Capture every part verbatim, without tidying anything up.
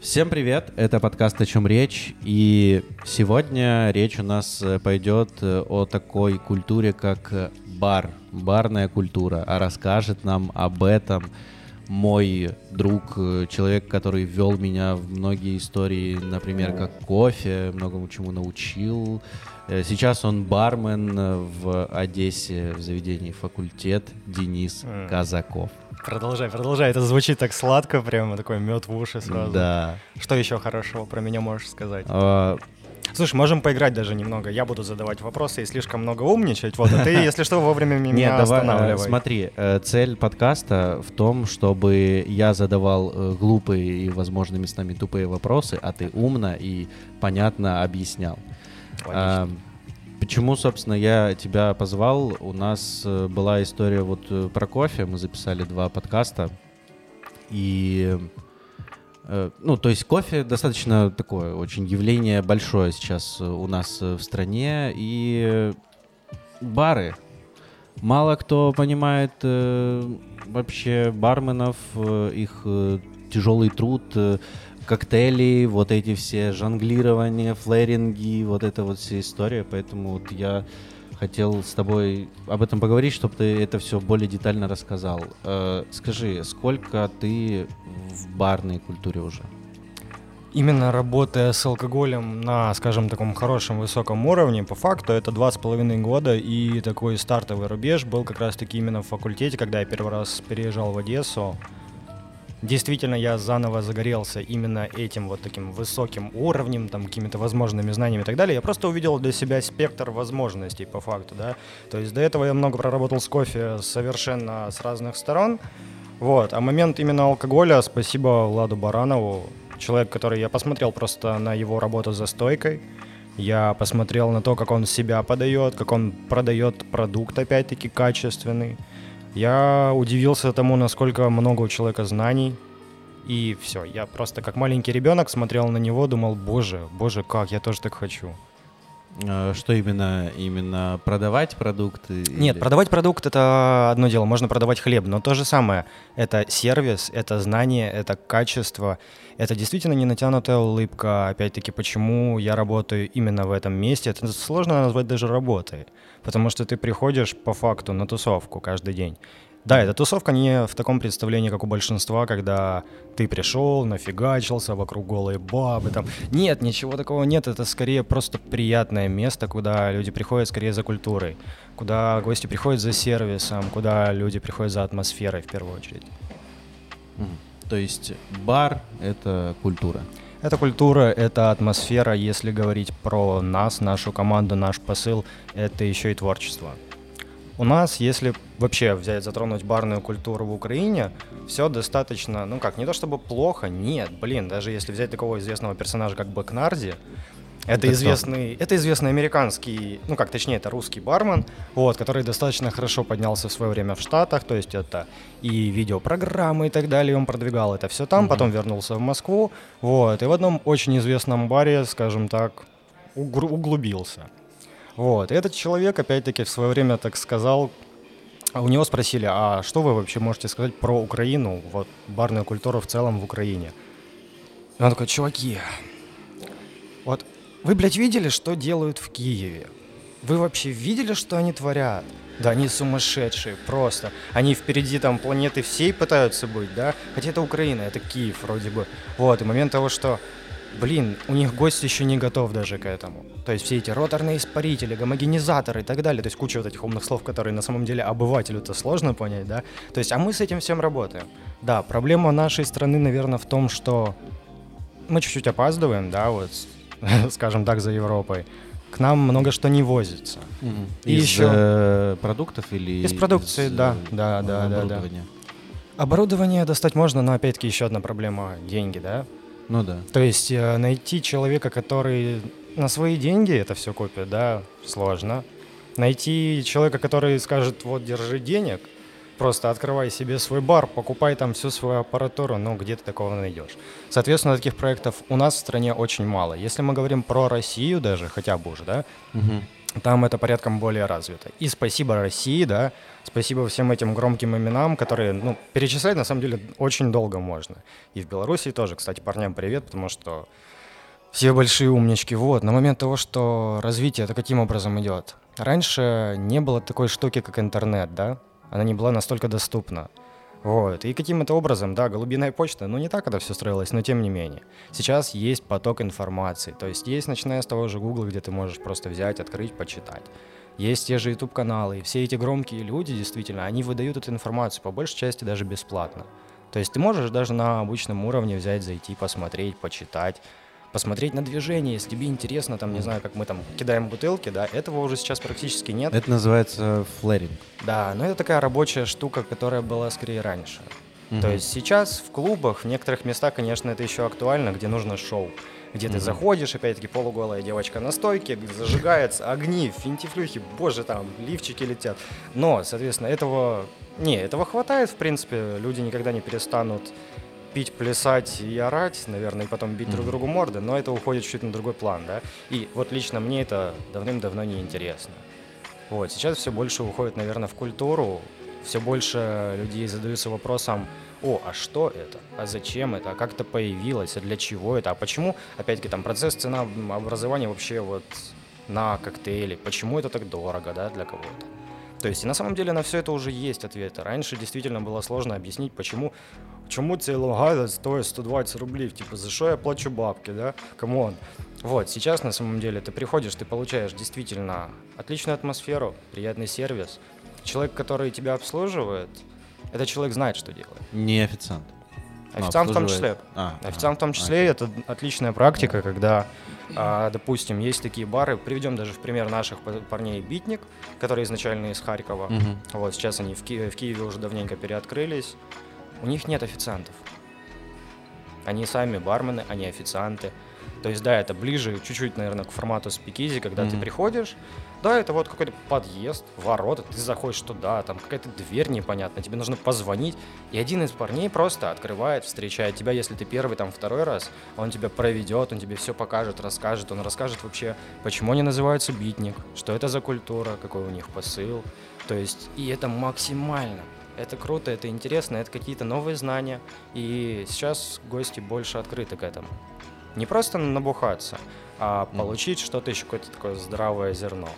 Всем привет, это подкаст «О чём речь», и сегодня речь у нас пойдет о такой культуре, как бар, барная культура, а расскажет нам об этом мой друг, человек, который ввел меня в многие истории, например, как кофе, многому чему научил. Сейчас он бармен в Одессе в заведении «Факультет», Денис Казаков. Продолжай, продолжай. Это звучит так сладко, прямо такой мед в уши сразу. Да. Что еще хорошего про меня можешь сказать? А... Слушай, можем поиграть даже немного. Я буду задавать вопросы и слишком много умничать. Вот, а ты, если что, вовремя меня Нет, останавливай. Давай, смотри, цель подкаста в том, чтобы я задавал глупые и, возможно, местами тупые вопросы, а ты умно и понятно объяснял. А, почему, собственно, я тебя позвал? У нас была история вот про кофе. Мы записали два подкаста. И... Ну, то есть кофе достаточно такое, очень явление большое сейчас у нас в стране, и бары. Мало кто понимает вообще барменов, их тяжелый труд, коктейли, вот эти все жонглирования, флэринги, вот эта вот вся история, поэтому вот я хотел с тобой об этом поговорить, чтобы ты это все более детально рассказал. Скажи, сколько ты в барной культуре уже? Именно работая с алкоголем на, скажем, таком хорошем высоком уровне, по факту это два с половиной года, и такой стартовый рубеж был как раз-таки именно в факультете, когда я первый раз переезжал в Одессу. Действительно, я заново загорелся именно этим вот таким высоким уровнем, там, какими-то возможными знаниями и так далее. Я просто увидел для себя спектр возможностей по факту, да. То есть до этого я много проработал с кофе совершенно с разных сторон. Вот. А момент именно алкоголя, спасибо Владу Баранову, человек, который я посмотрел просто на его работу за стойкой. Я посмотрел на то, как он себя подает, как он продает продукт, опять-таки, качественный. Я удивился тому, насколько много у человека знаний, и все. Я просто как маленький ребенок смотрел на него, думал, боже, боже, как, я тоже так хочу. Что именно? Именно продавать продукты? Нет, или... продавать продукт — это одно дело, можно продавать хлеб, но то же самое. Это сервис, это знание, это качество, это действительно не натянутая улыбка. Опять-таки, почему я работаю именно в этом месте, это сложно назвать даже работой, потому что ты приходишь по факту на тусовку каждый день. Да, эта тусовка не в таком представлении, как у большинства, когда ты пришел, нафигачился, вокруг голые бабы там. Нет, ничего такого нет, это скорее просто приятное место, куда люди приходят скорее за культурой, куда гости приходят за сервисом, куда люди приходят за атмосферой в первую очередь. То есть бар — это культура? Это культура, это атмосфера. Если говорить про нас, нашу команду, наш посыл, это еще и творчество. У нас, если вообще взять, затронуть барную культуру в Украине, все достаточно, ну как, не то чтобы плохо, нет, блин, даже если взять такого известного персонажа, как Бекнарди, это, это известный, это известный американский, ну как, точнее, это русский бармен, вот, который достаточно хорошо поднялся в свое время в Штатах, то есть это и видеопрограммы и так далее, он продвигал это все там, mm-hmm. потом вернулся в Москву, вот, и в одном очень известном баре, скажем так, углубился. Вот, и этот человек, опять-таки, в свое время так сказал, у него спросили, а что вы вообще можете сказать про Украину, вот, барную культуру в целом в Украине? И он такой, чуваки, вот, вы, блядь, видели, что делают в Киеве? Вы вообще видели, что они творят? Да они сумасшедшие, просто. Они впереди там планеты всей пытаются быть, да? Хотя это Украина, это Киев вроде бы. Вот, и момент того, что... Блин, у них гость еще не готов даже к этому. То есть все эти роторные испарители, гомогенизаторы и так далее. То есть куча вот этих умных слов, которые на самом деле обывателю-то сложно понять, да? То есть, а мы с этим всем работаем. Да, проблема нашей страны, наверное, в том, что мы чуть-чуть опаздываем, да, вот, скажем так, за Европой. К нам много что не возится. Mm-hmm. Из еще... э, продуктов или... Из продукции, из, да, да, да, да, да. Оборудование достать можно, но опять-таки еще одна проблема – деньги, да? Ну да. То есть найти человека, который на свои деньги это все купит, да, сложно. Найти человека, который скажет, вот, держи денег, просто открывай себе свой бар, покупай там всю свою аппаратуру, ну, где ты такого найдешь. Соответственно, таких проектов у нас в стране очень мало. Если мы говорим про Россию даже, хотя бы уже, да, угу. Там это порядком более развито. И спасибо России, да, спасибо всем этим громким именам, которые, ну, перечислять на самом деле очень долго можно. И в Беларуси тоже, кстати, парням привет, потому что все большие умнички. Вот, на момент того, что развитие, это каким образом идет? Раньше не было такой штуки, как интернет, да, она не была настолько доступна. Вот, и каким-то образом, да, голубиная почта, ну не так это все строилось, но тем не менее. Сейчас есть поток информации, то есть есть, начиная с того же Google, где ты можешь просто взять, открыть, почитать. Есть те же YouTube-каналы, и все эти громкие люди, действительно, они выдают эту информацию, по большей части даже бесплатно. То есть ты можешь даже на обычном уровне взять, зайти, посмотреть, почитать, посмотреть на движение, если тебе интересно, там, не знаю, как мы там кидаем бутылки, да, этого уже сейчас практически нет. Это называется флэринг. Да, но это такая рабочая штука, которая была скорее раньше. Угу. То есть сейчас в клубах, в некоторых местах, конечно, это еще актуально, где нужно шоу, где угу. ты заходишь, опять-таки полуголая девочка на стойке, зажигается, огни, финтифлюхи, боже, там, лифчики летят. Но, соответственно, этого, не, этого хватает, в принципе, люди никогда не перестанут пить, плясать и орать, наверное, и потом бить mm-hmm. друг другу морды, но это уходит чуть-чуть на другой план, да. И вот лично мне это давным-давно не интересно. Вот, сейчас все больше уходит, наверное, в культуру, все больше людей задаются вопросом: о, а что это? А зачем это? А как это появилось? А для чего это? А почему, опять-таки, там процесс ценообразования вообще вот на коктейли, почему это так дорого, да, для кого-то? То есть, и на самом деле на все это уже есть ответы. Раньше действительно было сложно объяснить, почему, почему цей лонгайленд стоит сто двадцать рублей, типа, за что я плачу бабки, да, камон. Вот, сейчас на самом деле ты приходишь, ты получаешь действительно отличную атмосферу, приятный сервис. Человек, который тебя обслуживает, этот человек знает, что делает. Не официант. Официант в том числе. А, официант в том числе, а, это отличная практика, когда, а, допустим, есть такие бары, приведем даже в пример наших парней «Битник», которые изначально из Харькова, угу. вот сейчас они в, Ки- в Киеве уже давненько переоткрылись, у них нет официантов. Они сами бармены, они официанты. То есть, да, это ближе чуть-чуть, наверное, к формату спикизи, когда mm-hmm. ты приходишь, да, это вот какой-то подъезд, ворота, ты заходишь туда, там какая-то дверь непонятная, тебе нужно позвонить, и один из парней просто открывает, встречает тебя, если ты первый, там, второй раз, он тебя проведет, он тебе все покажет, расскажет, он расскажет вообще, почему они называются «Битник», что это за культура, какой у них посыл, то есть, и это максимально. Это круто, это интересно, это какие-то новые знания, и сейчас гости больше открыты к этому. Не просто набухаться, а получить mm. что-то еще, какое-то такое здравое зерно.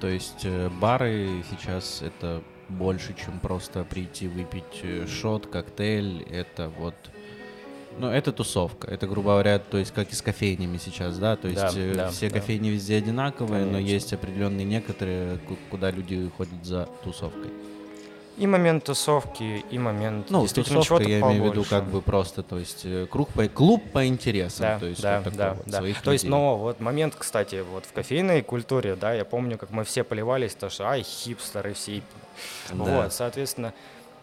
То есть бары сейчас это больше, чем просто прийти выпить шот, коктейль, это вот... Ну, это тусовка, это, грубо говоря, то есть как и с кофейнями сейчас, да, то есть да, да, все да. кофейни везде одинаковые, конечно. Но есть определенные некоторые, куда люди ходят за тусовкой. И момент тусовки, и момент, ну, действительно тусовка, чего-то я побольше. Имею в виду как бы просто, то есть круг по, клуб по интересам, да, то есть да, вот такой да, вот, да. своих то людей. Есть, но вот момент, кстати, вот в кофейной культуре, да, я помню, как мы все поливались, то что, ай, хипстеры все, да. вот, соответственно,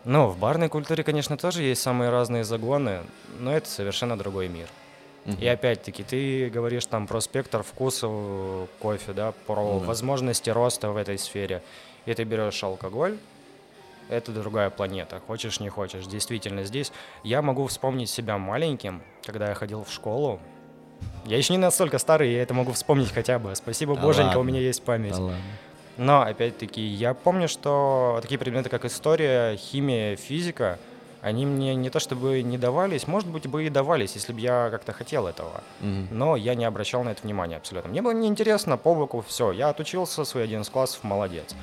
ну, в барной культуре, конечно, тоже есть самые разные загоны, но это совершенно другой мир. И опять-таки, ты говоришь там про спектр вкусов кофе, да, про mm-hmm. возможности роста в этой сфере, и ты берешь алкоголь, это другая планета, хочешь не хочешь. Действительно, здесь я могу вспомнить себя маленьким, когда я ходил в школу. Я еще не настолько старый, я это могу вспомнить хотя бы. Спасибо, да боженька, ладно. У меня есть память. Да Но, опять-таки, я помню, что такие предметы, как история, химия, физика, они мне не то чтобы не давались, может быть, бы и давались, если бы я как-то хотел этого. Mm-hmm. Но я не обращал на это внимания абсолютно. Мне было неинтересно, по боку, все, я отучился, свой одиннадцать классов, молодец.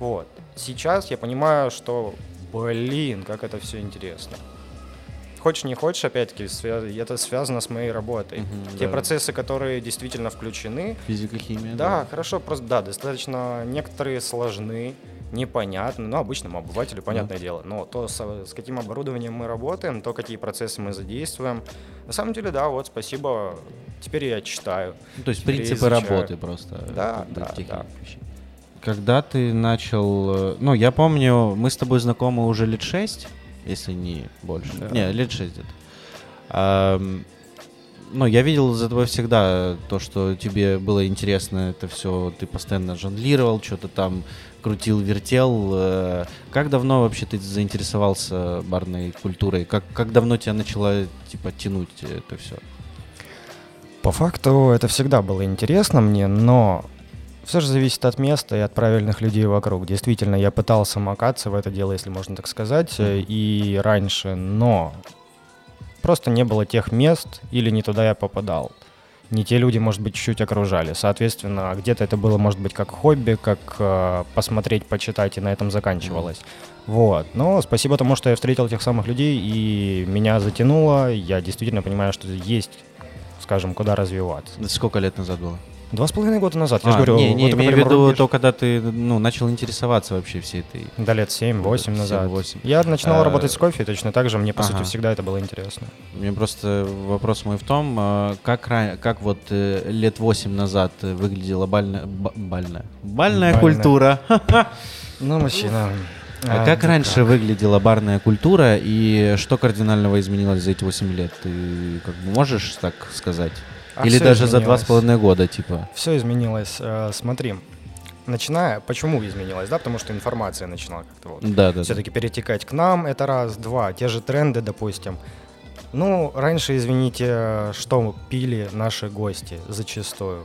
Вот. Сейчас я понимаю, что, блин, как это все интересно. Хочешь, не хочешь, опять-таки, свя- это связано с моей работой. Угу, Те да. процессы, которые действительно включены. Физика, химия. Да, да, хорошо, просто, да, достаточно некоторые сложны, непонятны, но обычному обывателю понятное да. дело. Но то, с, с каким оборудованием мы работаем, то, какие процессы мы задействуем. На самом деле, да, вот, спасибо, теперь я читаю. Ну, то есть принципы работы просто. Да, да, да. Когда ты начал... Ну, я помню, мы с тобой знакомы уже лет шесть, если не больше. Да. Не, лет шесть где-то. А, ну, я видел за тобой всегда то, что тебе было интересно это все. Ты постоянно жонглировал, что-то там крутил, вертел. Как давно вообще ты заинтересовался барной культурой? Как, как давно тебя начало, типа, тянуть это все? По факту это всегда было интересно мне, но... Все же зависит от места и от правильных людей вокруг. Действительно, я пытался макаться в это дело, если можно так сказать, и раньше, но просто не было тех мест, или не туда я попадал. Не те люди, может быть, чуть-чуть окружали. Соответственно, где-то это было, может быть, как хобби, как э, посмотреть, почитать, и на этом заканчивалось. Вот. Но спасибо тому, что я встретил тех самых людей, и меня затянуло. Я действительно понимаю, что есть, скажем, куда развиваться. Это сколько лет назад было? Два с половиной года назад. А, я же говорю, не, не, вот, имею в виду рубеж... то, когда ты ну, начал интересоваться вообще всей этой... Да, лет семь-восемь назад. семь-восемь Я начинал а... работать с кофе, точно так же. Мне, по ага. сути, всегда это было интересно. Мне просто вопрос мой в том, как, как вот лет восемь назад выглядела бальная... Бальная, бальная, бальная. Культура. Ну, мужчина... А, а как раньше так. выглядела барная культура и что кардинального изменилось за эти восемь лет? Ты как бы можешь так сказать? А или даже изменилось. За два с половиной года, типа? Все изменилось. Смотри, начиная, почему изменилось, да? Потому что информация начинала как-то вот да, да, все-таки да. перетекать к нам, это раз, два, те же тренды, допустим. Ну, раньше, извините, что пили наши гости зачастую?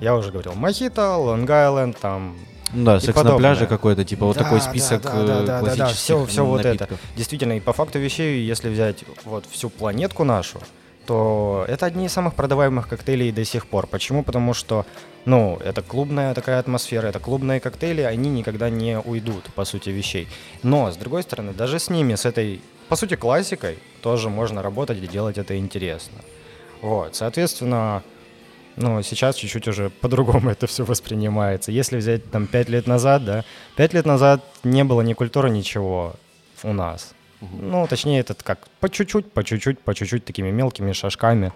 Я уже говорил, мохито, лонг-айленд, там... Да, секс подобное. На пляже какой-то, типа да, вот такой список да, да, да, да, классических да, да, все, все вот это. Действительно, и по факту вещей, если взять вот всю планетку нашу, то это одни из самых продаваемых коктейлей до сих пор. Почему? Потому что, ну, это клубная такая атмосфера, это клубные коктейли, они никогда не уйдут, по сути вещей. Но, с другой стороны, даже с ними, с этой, по сути, классикой, тоже можно работать и делать это интересно. Вот, соответственно... Ну, сейчас чуть-чуть уже по-другому это все воспринимается. Если взять там пять лет назад, да, пять лет назад не было ни культуры, ничего у нас. Угу. Ну, точнее, это как по чуть-чуть, по чуть-чуть, по чуть-чуть такими мелкими шажками.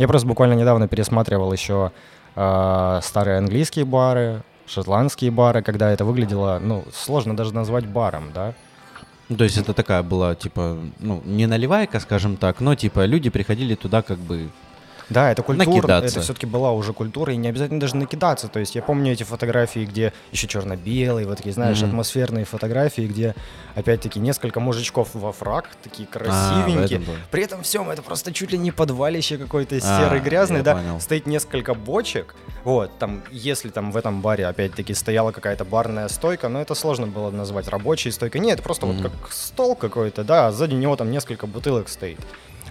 Я просто буквально недавно пересматривал еще э, старые английские бары, шотландские бары, когда это выглядело, ну, сложно даже назвать баром, да. То есть это такая была, типа, ну, не наливайка, скажем так, но, типа, люди приходили туда как бы... Да, это культура, накидаться. Это все-таки была уже культура, и не обязательно даже накидаться. То есть я помню эти фотографии, где еще черно-белые, вот такие, знаешь, mm-hmm. атмосферные фотографии, где, опять-таки, несколько мужичков во фрак, такие красивенькие. А, При этом всем это просто чуть ли не подвалище какой-то серый, а, грязный, да, понял. Стоит несколько бочек. Вот, там, если там в этом баре, опять-таки, стояла какая-то барная стойка, но это сложно было назвать рабочей стойкой. Нет, это просто mm-hmm. вот как стол какой-то, да, а сзади него там несколько бутылок стоит.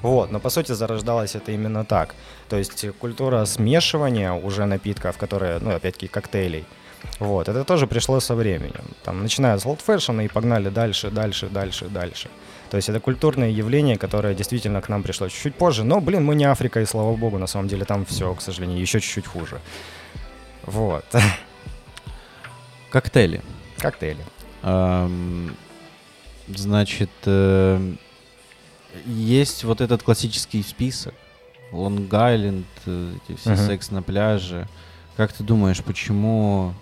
Вот, но по сути зарождалось это именно так. То есть культура смешивания уже напитков, которые, ну, опять-таки, коктейлей. Вот, это тоже пришло со временем. Там, начиная с олдфэшена и погнали дальше, дальше, дальше, дальше. То есть это культурное явление, которое действительно к нам пришло чуть-чуть позже. Но, блин, мы не Африка, и слава богу, на самом деле там все, к сожалению, еще чуть-чуть хуже. Вот. Коктейли. Коктейли. Значит... Есть вот этот классический список. Лонг-Айленд, эти все uh-huh. секс на пляже. Как ты думаешь, почему...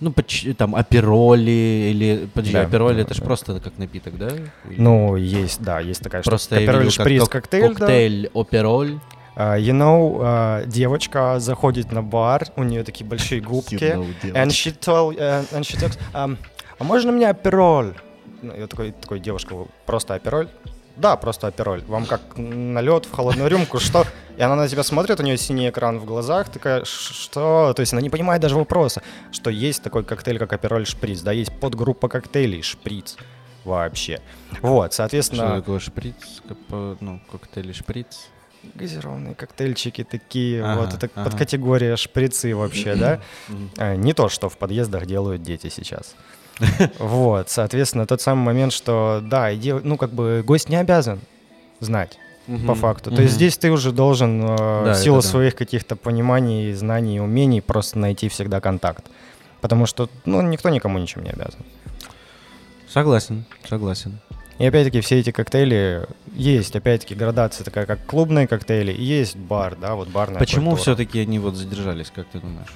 Ну, поч- там, апероли или... Подожди, да, апероли, да, это да. же просто как напиток, да? Или... Ну, есть, да, есть такая штука. Просто я видел, шприц, как коктейль, коктейль да. апероль. Uh, you know, uh, девочка заходит на бар, у нее такие большие губки. You know, and she told, uh, and she talks, um, а можно мне апероль? Ну, я такой, такой, девушка, просто апероль? Да, просто апероль. Вам как налет в холодную рюмку, что? И она на тебя смотрит, у нее синий экран в глазах, такая, что? То есть она не понимает даже вопроса, что есть такой коктейль, как апероль шприц, да, есть подгруппа коктейлей шприц вообще. Вот, соответственно... Что такое шприц? Ну, коктейли шприц. Газированные коктейльчики такие, ага, вот, это ага. подкатегория шприцы вообще, да? Не то, что в подъездах делают дети сейчас. Вот, соответственно, тот самый момент, что да, иди, ну как бы гость не обязан знать mm-hmm. по факту. Mm-hmm. То есть здесь ты уже должен э, да, в силу своих да. каких-то пониманий, знаний и умений просто найти всегда контакт. Потому что, ну, никто никому ничем не обязан. Согласен, согласен. И опять-таки все эти коктейли, есть опять-таки градация такая, как клубные коктейли, и есть бар, да, вот барная Почему культура. Все-таки они вот задержались, как ты думаешь?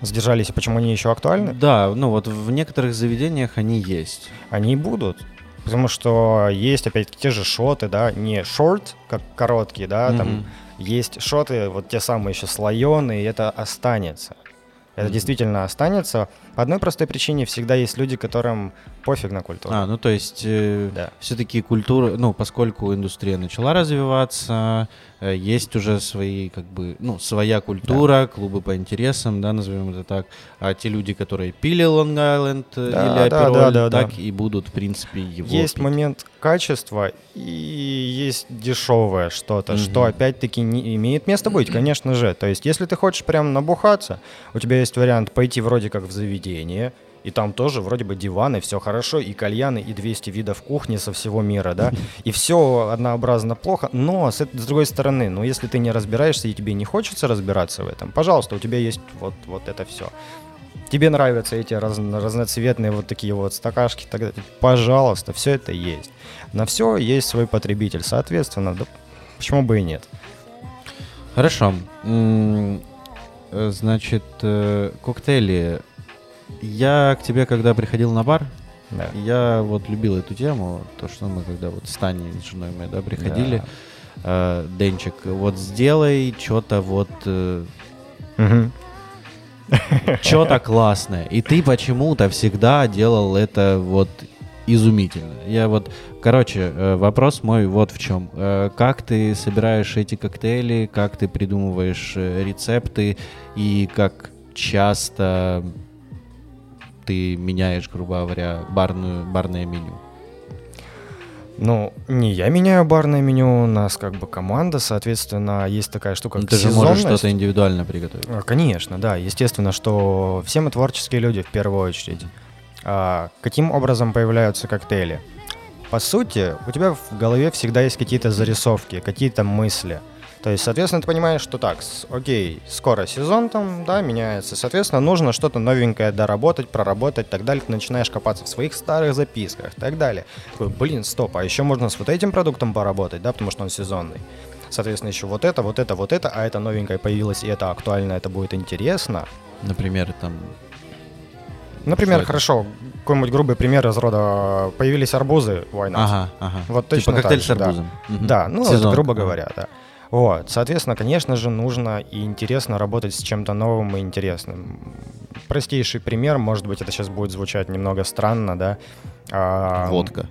Задержались, и почему они еще актуальны? Да, ну вот в некоторых заведениях они есть. Они и будут. Потому что есть, опять-таки, те же шоты, да, не шорт, как короткие, да, mm-hmm. там есть шоты, вот те самые еще слоеные, и это останется. Это mm-hmm. действительно останется. По одной простой причине: всегда есть люди, которым пофиг на культуру. А, ну то есть э, да. все-таки культура, ну поскольку индустрия начала развиваться, э, есть уже свои, как бы, ну своя культура, да. клубы по интересам, да, назовем это так. А те люди, которые пили Лонг-Айленд да, или да, Апероль, да, да, так да. и будут, в принципе, его Есть пить. Момент качества и есть дешевое что-то, mm-hmm. что опять-таки не имеет места быть, конечно же. То есть если ты хочешь прям набухаться, у тебя есть вариант пойти вроде как в заведение, и там тоже вроде бы диваны, все хорошо, и кальяны, и двести видов кухни со всего мира, да, и все однообразно плохо, но с, с другой стороны, ну если ты не разбираешься и тебе не хочется разбираться в этом, пожалуйста, у тебя есть вот, вот это все. Тебе нравятся эти раз, разноцветные вот такие вот стакашки, так, пожалуйста, все это есть. На все есть свой потребитель, соответственно, да, почему бы и нет. Хорошо. Значит, коктейли. Я к тебе, когда приходил на бар, да. я вот любил эту тему, то, что мы когда вот с Таней, с женой моей, да, приходили, да. Денчик, вот сделай что-то вот... Угу. Что-то классное. И ты почему-то всегда делал это вот изумительно. Я вот, короче, вопрос мой вот в чем. Как ты собираешь эти коктейли, как ты придумываешь рецепты и как часто ты меняешь, грубо говоря, барную, барное меню? Ну, не я меняю барное меню, у нас как бы команда, соответственно, есть такая штука, как сезонность. Ты же можешь что-то индивидуально приготовить. Конечно, да, естественно, что все мы творческие люди в первую очередь. А каким образом появляются коктейли? По сути, у тебя в голове всегда есть какие-то зарисовки, какие-то мысли. То есть, соответственно, ты понимаешь, что так, окей, скоро сезон там, да, меняется, соответственно, нужно что-то новенькое доработать, проработать и так далее. Ты начинаешь копаться в своих старых записках и так далее. Такой, блин, стоп, а еще можно с вот этим продуктом поработать, да, потому что он сезонный. Соответственно, еще вот это, вот это, вот это, а это новенькое появилось, и это актуально, это будет интересно. Например, там... Например, что хорошо, какой-нибудь грубый пример из рода «появились арбузы, why not?». Ага, ага. Вот точно типа коктейль так, с арбузом. Да, угу. да ну, вот, грубо говоря, да. Вот, соответственно, конечно же, нужно и интересно работать с чем-то новым и интересным. Простейший пример, может быть, это сейчас будет звучать немного странно, да? А... Водка.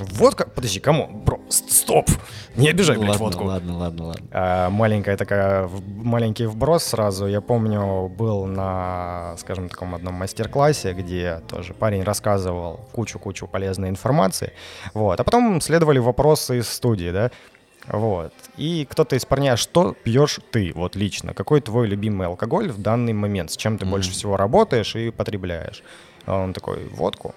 Водка? Подожди, кому? Бро, стоп! Не обижай, блядь, водку. Ладно, ладно, ладно. А, маленькая такая, маленький вброс сразу. Я помню, был на, скажем, таком одном мастер-классе, где тоже парень рассказывал кучу-кучу полезной информации. Вот, а потом следовали вопросы из студии, да? Вот. И кто-то из парней, что пьешь ты, вот лично? Какой твой любимый алкоголь в данный момент? С чем ты mm-hmm. больше всего работаешь и потребляешь? А он такой, водку.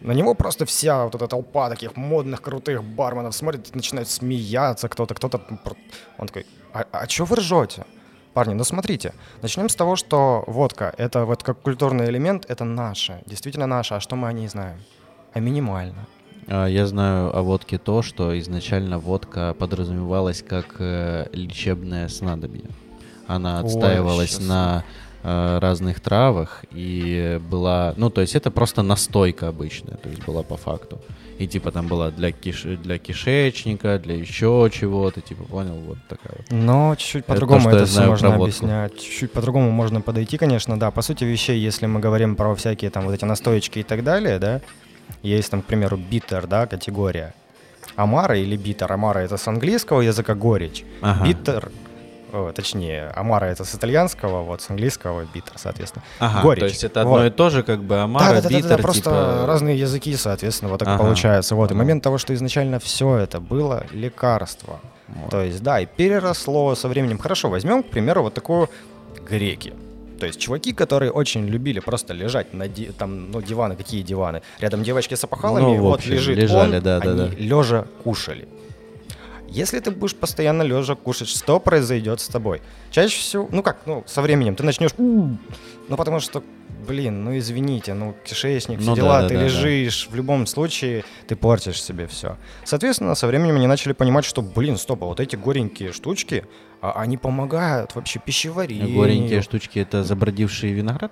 На него просто вся вот эта толпа таких модных, крутых барменов смотрит, начинает смеяться кто-то, кто-то... Он такой, а, а чё вы ржете? Парни, ну смотрите, начнем с того, что водка, это вот как культурный элемент, это наше, действительно наше. А что мы о ней знаем? А минимально. Я знаю о водке то, что изначально водка подразумевалась как лечебное снадобье. Она отстаивалась Ой, на разных травах и была... Ну, то есть это просто настойка обычная, то есть была по факту. И типа там была для, киш... для кишечника, для еще чего-то, типа, понял, вот такая вот. Но чуть-чуть по-другому это, то, это все можно объяснять. Чуть-чуть по-другому можно подойти, конечно, да. По сути вещей, если мы говорим про всякие там вот эти настоечки и так далее, да, есть там, к примеру, биттер, да, категория. Амара или биттер. Амара — это с английского языка горечь. Ага. Биттер, о, точнее, амара — это с итальянского, вот с английского биттер, соответственно. Ага, горечь. То есть это одно вот. И то же, как бы амара, да, да, биттер, да, да, да, просто типа... разные языки, соответственно, вот так ага. получается. Вот, и момент того, что изначально все это было лекарство. Вот. То есть, да, и переросло со временем. Хорошо, возьмем, к примеру, вот такую греки. То есть чуваки, которые очень любили просто лежать на ди- там, ну, диваны, какие диваны, рядом девочки с опахалами, ну, вот общем, лежит лежали, он, да, они да, да. лежа кушали. Если ты будешь постоянно лежа кушать, что произойдет с тобой? Чаще всего, ну как, ну со временем ты начнешь, ну потому что, блин, ну извините, ну кишечник, все ну, дела, да, ты да, лежишь, да. в любом случае ты портишь себе все. Соответственно, со временем они начали понимать, что, блин, стоп, а вот эти горенькие штучки, они помогают вообще пищеварению. Горенькие штучки — это забродивший виноград?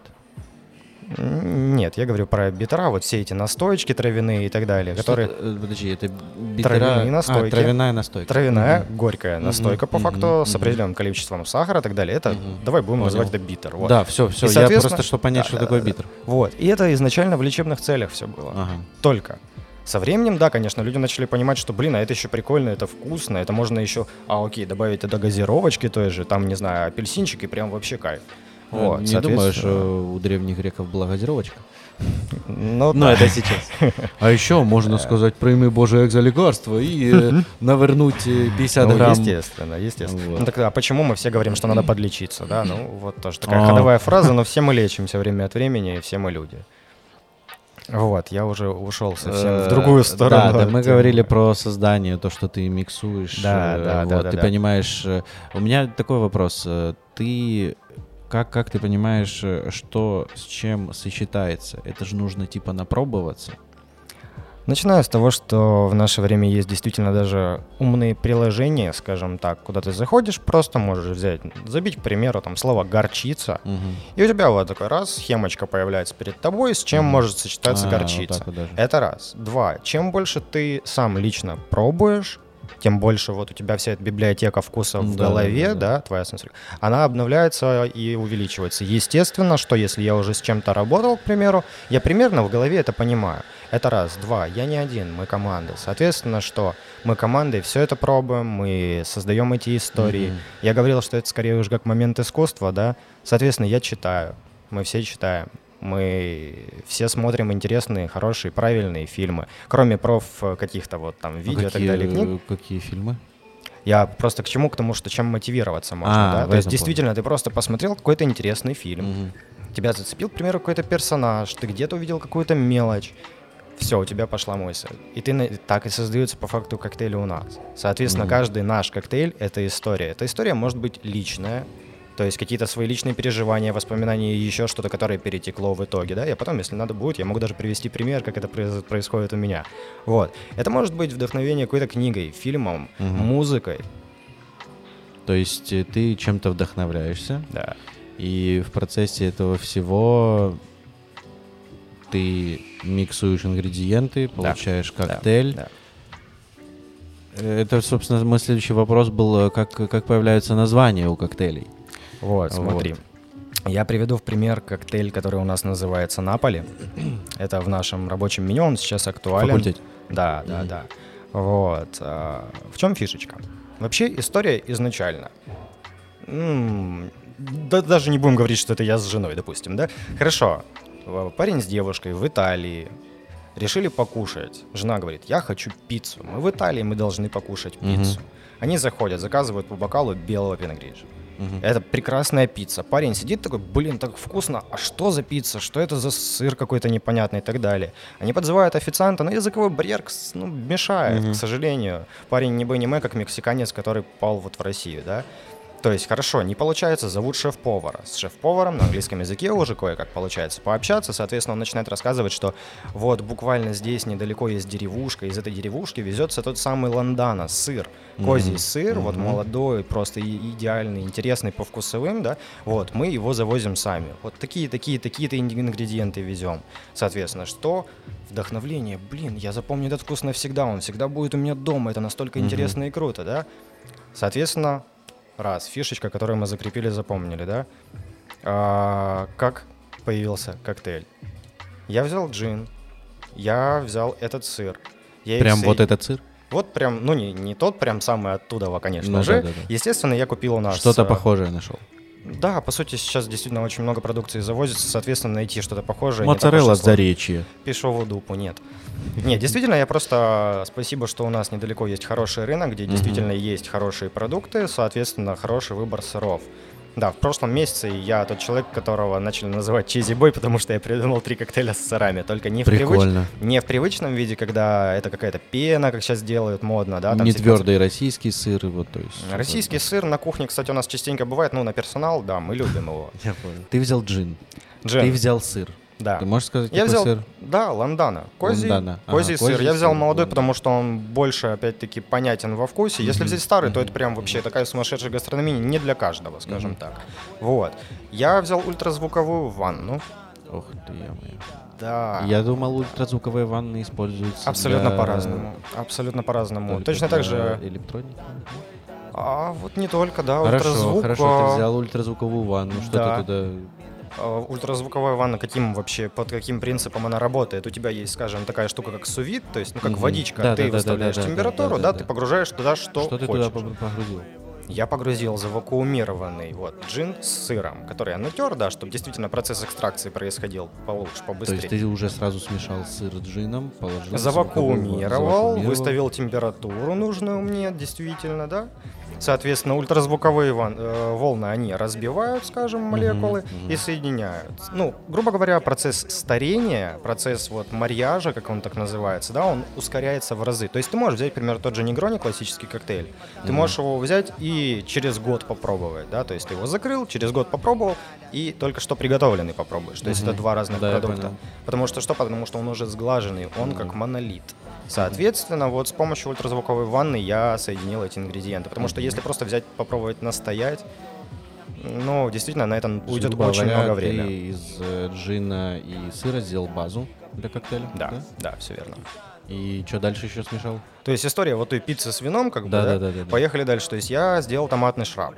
Нет, я говорю про битера, вот все эти настоечки травяные и так далее, что которые... Подожди, это битера... Травяные настойки. А, травяная настойка. Травяная, угу. горькая настойка, угу. по факту, угу. с определенным количеством сахара и так далее. Это, угу. давай будем Понял. Называть это битер. Вот. Да, все, все, и, я просто, чтобы понять, да, что такое битер. Вот, и это изначально в лечебных целях все было. Ага. Только... Со временем, да, конечно, люди начали понимать, что, блин, а это еще прикольно, это вкусно, это можно еще, а окей, добавить туда газировочки той же, там, не знаю, апельсинчики, прям вообще кайф. Вот, не думаешь, у древних греков была газировочка? Ну, да. это сейчас. А еще можно сказать, прими Божие экзолекарство и навернуть пятьдесят грамм. Естественно, естественно. Ну так, а почему мы все говорим, что надо подлечиться, да? Ну, вот тоже такая ходовая фраза, но все мы лечимся время от времени, и все мы люди. Вот, я уже ушел совсем в другую сторону. Да, да, мы говорили про создание, то, что ты миксуешь. Да, да, вот, да, да. Ты да. понимаешь... У меня такой вопрос. Ты... Как, как ты понимаешь, что с чем сочетается? Это же нужно, типа, напробоваться? Начинаю с того, что в наше время есть действительно даже умные приложения, скажем так, куда ты заходишь, просто можешь взять, забить, к примеру, там слово «горчица», угу. и у тебя вот такой раз схемочка появляется перед тобой, с чем угу. может сочетаться а, горчица. Вот вот это раз. Два. Чем больше ты сам лично пробуешь, тем больше вот у тебя вся эта библиотека вкусов да, в голове, да, да. да, твоя сенсорика, она обновляется и увеличивается. Естественно, что если я уже с чем-то работал, к примеру, я примерно в голове это понимаю. Это раз. Два. Я не один, мы команда. Соответственно, что мы командой все это пробуем, мы создаем эти истории. Mm-hmm. Я говорил, что это скорее уже как момент искусства, да. Соответственно, я читаю, мы все читаем. Мы все смотрим интересные, хорошие, правильные фильмы, кроме проф каких-то вот там видео и так далее. Книг. Какие фильмы? Я просто к чему? К тому, что чем мотивироваться можно. А, да? То есть действительно ты просто посмотрел какой-то интересный фильм, угу. тебя зацепил, к примеру, какой-то персонаж, ты где-то увидел какую-то мелочь, все, у тебя пошла мысль. И ты так и создаются по факту коктейли у нас. Соответственно, угу. каждый наш коктейль — это история. Эта история может быть личная, то есть какие-то свои личные переживания, воспоминания и еще что-то, которое перетекло в итоге, да, я потом, если надо будет, я могу даже привести пример, как это происходит у меня, вот. Это может быть вдохновение какой-то книгой, фильмом, угу. музыкой. То есть ты чем-то вдохновляешься, да. и в процессе этого всего ты миксуешь ингредиенты, получаешь да. коктейль. Да. Да. Это, собственно, мой следующий вопрос был, как, как появляются названия у коктейлей. Вот, смотри. Вот. Я приведу в пример коктейль, который у нас называется «Наполи». Это в нашем рабочем меню, он сейчас актуален. Факультет. Да, да, mm-hmm. да. Вот. А, в чем фишечка? Вообще история изначально. М-м- да, даже не будем говорить, что это я с женой, допустим, да? Хорошо. Парень с девушкой в Италии. Решили покушать. Жена говорит, я хочу пиццу. Мы в Италии, мы должны покушать пиццу. Mm-hmm. Они заходят, заказывают по бокалу белого пино-гриджо. Uh-huh. Это прекрасная пицца. Парень сидит такой, блин, так вкусно, а что за пицца, что это за сыр какой-то непонятный и так далее. Они подзывают официанта, но языковой барьер ну, мешает, uh-huh. к сожалению. Парень не бэйниме, как мексиканец, который попал вот в Россию, да. То есть, хорошо, не получается, зовут шеф-повара. С шеф-поваром на английском языке уже кое-как получается пообщаться. Соответственно, он начинает рассказывать, что вот буквально здесь недалеко есть деревушка. Из этой деревушки везется тот самый ландано, сыр. Козий mm-hmm. сыр, mm-hmm. вот молодой, просто идеальный, интересный по вкусовым, да. Вот, мы его завозим сами. Вот такие-такие, такие-то ингредиенты везем. Соответственно, что? Вдохновление. Блин, я запомню этот вкус навсегда. Он всегда будет у меня дома. Это настолько mm-hmm. интересно и круто, да. Соответственно... Раз, фишечка, которую мы закрепили, запомнили, да? А, как появился коктейль? Я взял джин, я взял этот сыр. Я прям вот этот сыр? Вот прям, ну не, не тот, прям самый оттуда, конечно ну, же. Да, да, да. Естественно, я купил у нас... Что-то похожее нашел. Да, по сути, сейчас действительно очень много продукции завозится, соответственно, найти что-то похожее... Моцарелла от Заречья. Пешову дупу, нет. Нет, действительно, я просто... Спасибо, что у нас недалеко есть хороший рынок, где действительно mm-hmm. есть хорошие продукты, соответственно, хороший выбор сыров. Да, в прошлом месяце я тот человек, которого начали называть чизи-бой, потому что я придумал три коктейля с сырами, только не в, привыч... не в привычном виде, когда это какая-то пена, как сейчас делают, модно, да? Там не твердый как... российский сыр, вот, то есть... Российский это... сыр на кухне, кстати, у нас частенько бывает, ну, на персонал, да, мы любим его. Я понял. Ты взял джин. Джин. Ты взял сыр. Да. Ты можешь сказать, я какой взял, сыр? Да, ландано. Козий, ландано. Козий ага, сыр. Козий я взял сыр, молодой, ландано. Потому что он больше, опять-таки, понятен во вкусе. Если mm-hmm. взять старый, mm-hmm. то это прям вообще mm-hmm. такая сумасшедшая гастрономия. Не для каждого, скажем mm-hmm. так. Вот. Я взял ультразвуковую ванну. Ох ты, я моя. Да. Я думал, ультразвуковые ванны используются. Абсолютно для... по-разному. Абсолютно по-разному. Только Точно так же. Электроника. А вот не только, да. Хорошо, ультразвук... хорошо, ты взял ультразвуковую ванну, да. Что-то туда... Ультразвуковая ванна, каким вообще, под каким принципом она работает? У тебя есть, скажем, такая штука, как сувид, то есть, ну, как mm-hmm. водичка, да, ты да, выставляешь да, да, температуру, да, да, да, да, ты погружаешь туда, что, что хочешь. Что ты туда погрузил? Я погрузил завакуумированный вот джин с сыром, который я натер, да, чтобы действительно процесс экстракции происходил получше, побыстрее. То есть ты уже сразу смешал сыр с джином, положил... Завакуумировал, завакуумировал, выставил температуру нужную мне, действительно, да. Соответственно, ультразвуковые вон, э, волны, они разбивают, скажем, молекулы mm-hmm. и соединяют. Ну, грубо говоря, процесс старения, процесс вот марьяжа, как он так называется, да, он ускоряется в разы. То есть ты можешь взять, например, тот же негрони, классический коктейль, mm-hmm. ты можешь его взять и через год попробовать, да, то есть ты его закрыл, через год попробовал и только что приготовленный попробуешь. То есть mm-hmm. это два разных да, продукта. Потому что что? Потому что он уже сглаженный, он mm-hmm. как монолит. Соответственно, вот с помощью ультразвуковой ванны я соединил эти ингредиенты. Потому что если просто взять, попробовать настоять, ну, действительно, на это уйдет Любовь, очень много времени. Ты из джина и сыра сделал базу для коктейля? Да, да, да, все верно. И что дальше еще смешал? То есть история вот той пиццы с вином, как да, бы, да? Да, да, да. Поехали дальше. То есть я сделал томатный шраб.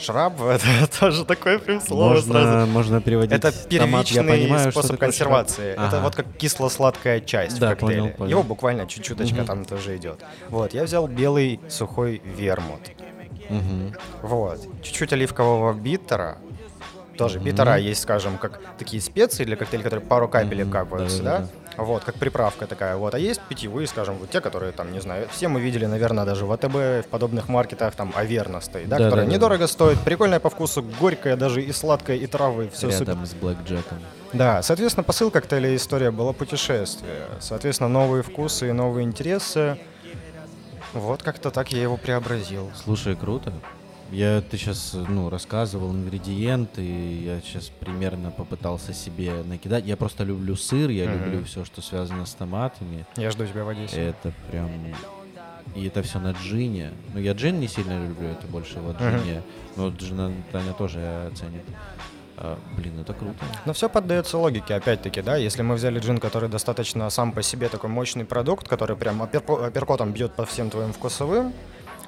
Шраб, это тоже такое прям слово можно, сразу. Можно переводить. Это первичный томат, понимаю, способ консервации. Ага. Это вот как кисло-сладкая часть да, в коктейле. Понял, понял. Его буквально чуть-чуточка угу. там тоже идет. Вот, я взял белый сухой вермут. Угу. Вот, чуть-чуть оливкового биттера. Тоже угу. биттера есть, скажем, как такие специи для коктейля, которые пару капель угу. капаются, да? да? да. Вот, как приправка такая. Вот, а есть питьевые, скажем, вот те, которые там, не знаю, все мы видели, наверное, даже в АТБ, в подобных маркетах, там, Аверна стоит, да, да которая да, недорого да. стоит, прикольная по вкусу, горькая даже и сладкая, и травы, все супер. Рядом с блэкджеком. Да, соответственно, посыл коктейля «История» была путешествие. Соответственно, новые вкусы и новые интересы. Вот как-то так я его преобразил. Слушай, круто. Я, ты сейчас, ну, рассказывал ингредиенты, я сейчас примерно попытался себе накидать. Я просто люблю сыр, я mm-hmm. люблю все, что связано с томатами. Я жду тебя в Одессе. Это прям... И это все на джине. Ну, я джин не сильно люблю, это больше вот джине. Mm-hmm. Но джина Таня тоже оценит. А, блин, это круто. Но все поддается логике, опять-таки, да. Если мы взяли джин, который достаточно сам по себе такой мощный продукт, который прям апперко- апперкотом бьет по всем твоим вкусовым,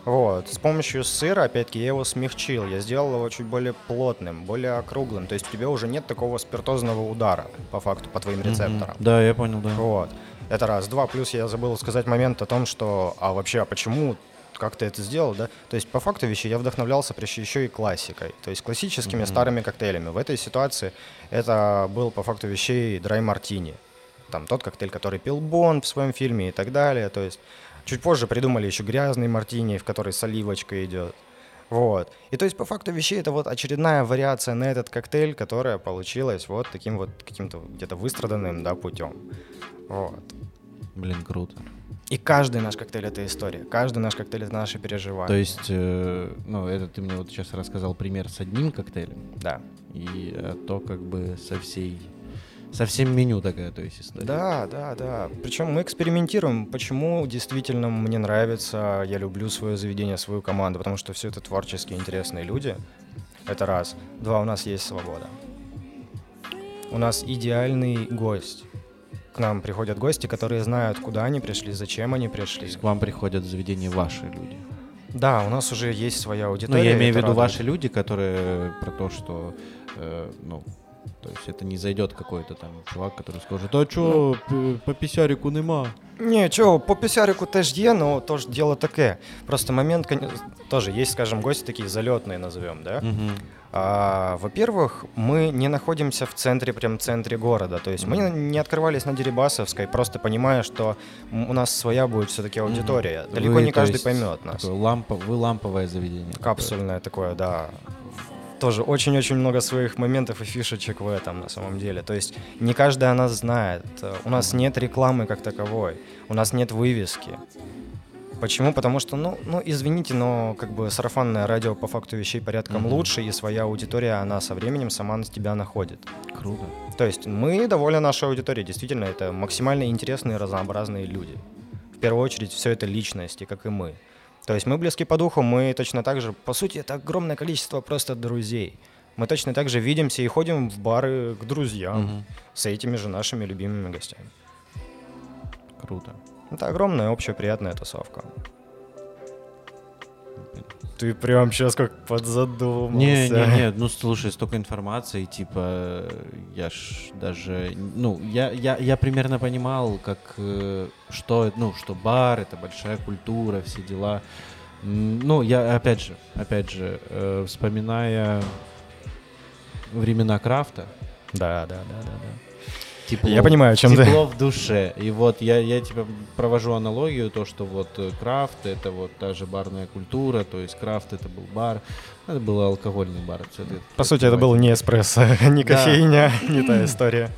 вот, с помощью сыра, опять-таки, я его смягчил, я сделал его чуть более плотным, более округлым, то есть у тебя уже нет такого спиртозного удара, по факту, по твоим рецепторам. Mm-hmm. Да, я понял, да. Вот, это раз. Два, плюс я забыл сказать момент о том, что, а вообще, а почему, как ты это сделал, да? То есть, по факту вещи я вдохновлялся еще и классикой, то есть классическими mm-hmm. старыми коктейлями. В этой ситуации это был, по факту вещей, драй-мартини, там тот коктейль, который пил Бонд в своем фильме и так далее, то есть... Чуть позже придумали еще грязный мартини, в который с оливочкой идет. Вот. И то есть по факту вещей это вот очередная вариация на этот коктейль, которая получилась вот таким вот каким-то где-то выстраданным, да, путем. Вот. Блин, круто. И каждый наш коктейль — это история, каждый наш коктейль — это наши переживания. То есть, э, ну, это ты мне вот сейчас рассказал пример с одним коктейлем. Да. И э, то как бы со всей... Совсем меню такая, то есть история. Да, да, да. Причем мы экспериментируем. Почему действительно мне нравится, я люблю свое заведение, свою команду, потому что все это творческие, интересные люди. Это раз. Два, у нас есть свобода. У нас идеальный гость. К нам приходят гости, которые знают, куда они пришли, зачем они пришли. К вам приходят в заведение ваши люди. Да, у нас уже есть своя аудитория. Ну, я имею в виду ваши люди, которые про то, что... Э, ну, то есть это не зайдет какой-то там чувак, который скажет: а чё, ну, по пісярику нема? Не, чё, по пісярику теж є, но то ж дело таке. Просто момент, тоже есть, скажем, гости такие залетные, назовем, да? Угу. А, во-первых, мы не находимся в центре, прям в центре города. То есть мы не открывались на Дерибасовской, просто понимая, что у нас своя будет все-таки аудитория. Угу. Далеко вы, не каждый поймет нас. Лампо, вы ламповое заведение. Капсульное такое, да. Тоже очень-очень много своих моментов и фишечек в этом, на самом деле. То есть не каждый о нас знает. У нас нет рекламы как таковой. У нас нет вывески. Почему? Потому что, ну, ну извините, но как бы сарафанное радио по факту вещей порядком mm-hmm. лучше, и своя аудитория, она со временем сама на тебя находит. Круто. То есть мы довольны нашей аудиторией. Действительно, это максимально интересные, разнообразные люди. В первую очередь, все это личности, как и мы. То есть мы близки по духу, мы точно так же, по сути, это огромное количество просто друзей. Мы точно так же видимся и ходим в бары к друзьям угу. с этими же нашими любимыми гостями. Круто. Это огромная, общая, приятная тусовка. Ты прям сейчас как подзадумался. Не, не, не, ну слушай, столько информации, типа, я ж даже, ну, я, я, я примерно понимал, как, что, ну, что бар, это большая культура, все дела. Ну, я, опять же, опять же, вспоминая времена крафта. Да, да, да, да, да. Тепло, я понимаю, о чем тепло ты. Тепло в душе. И вот я, я типа провожу аналогию, то, что вот крафт — это вот та же барная культура, то есть крафт — это был бар, это был алкогольный бар. Все это, По это сути, это был не эспрессо, не да. кофейня, не та история.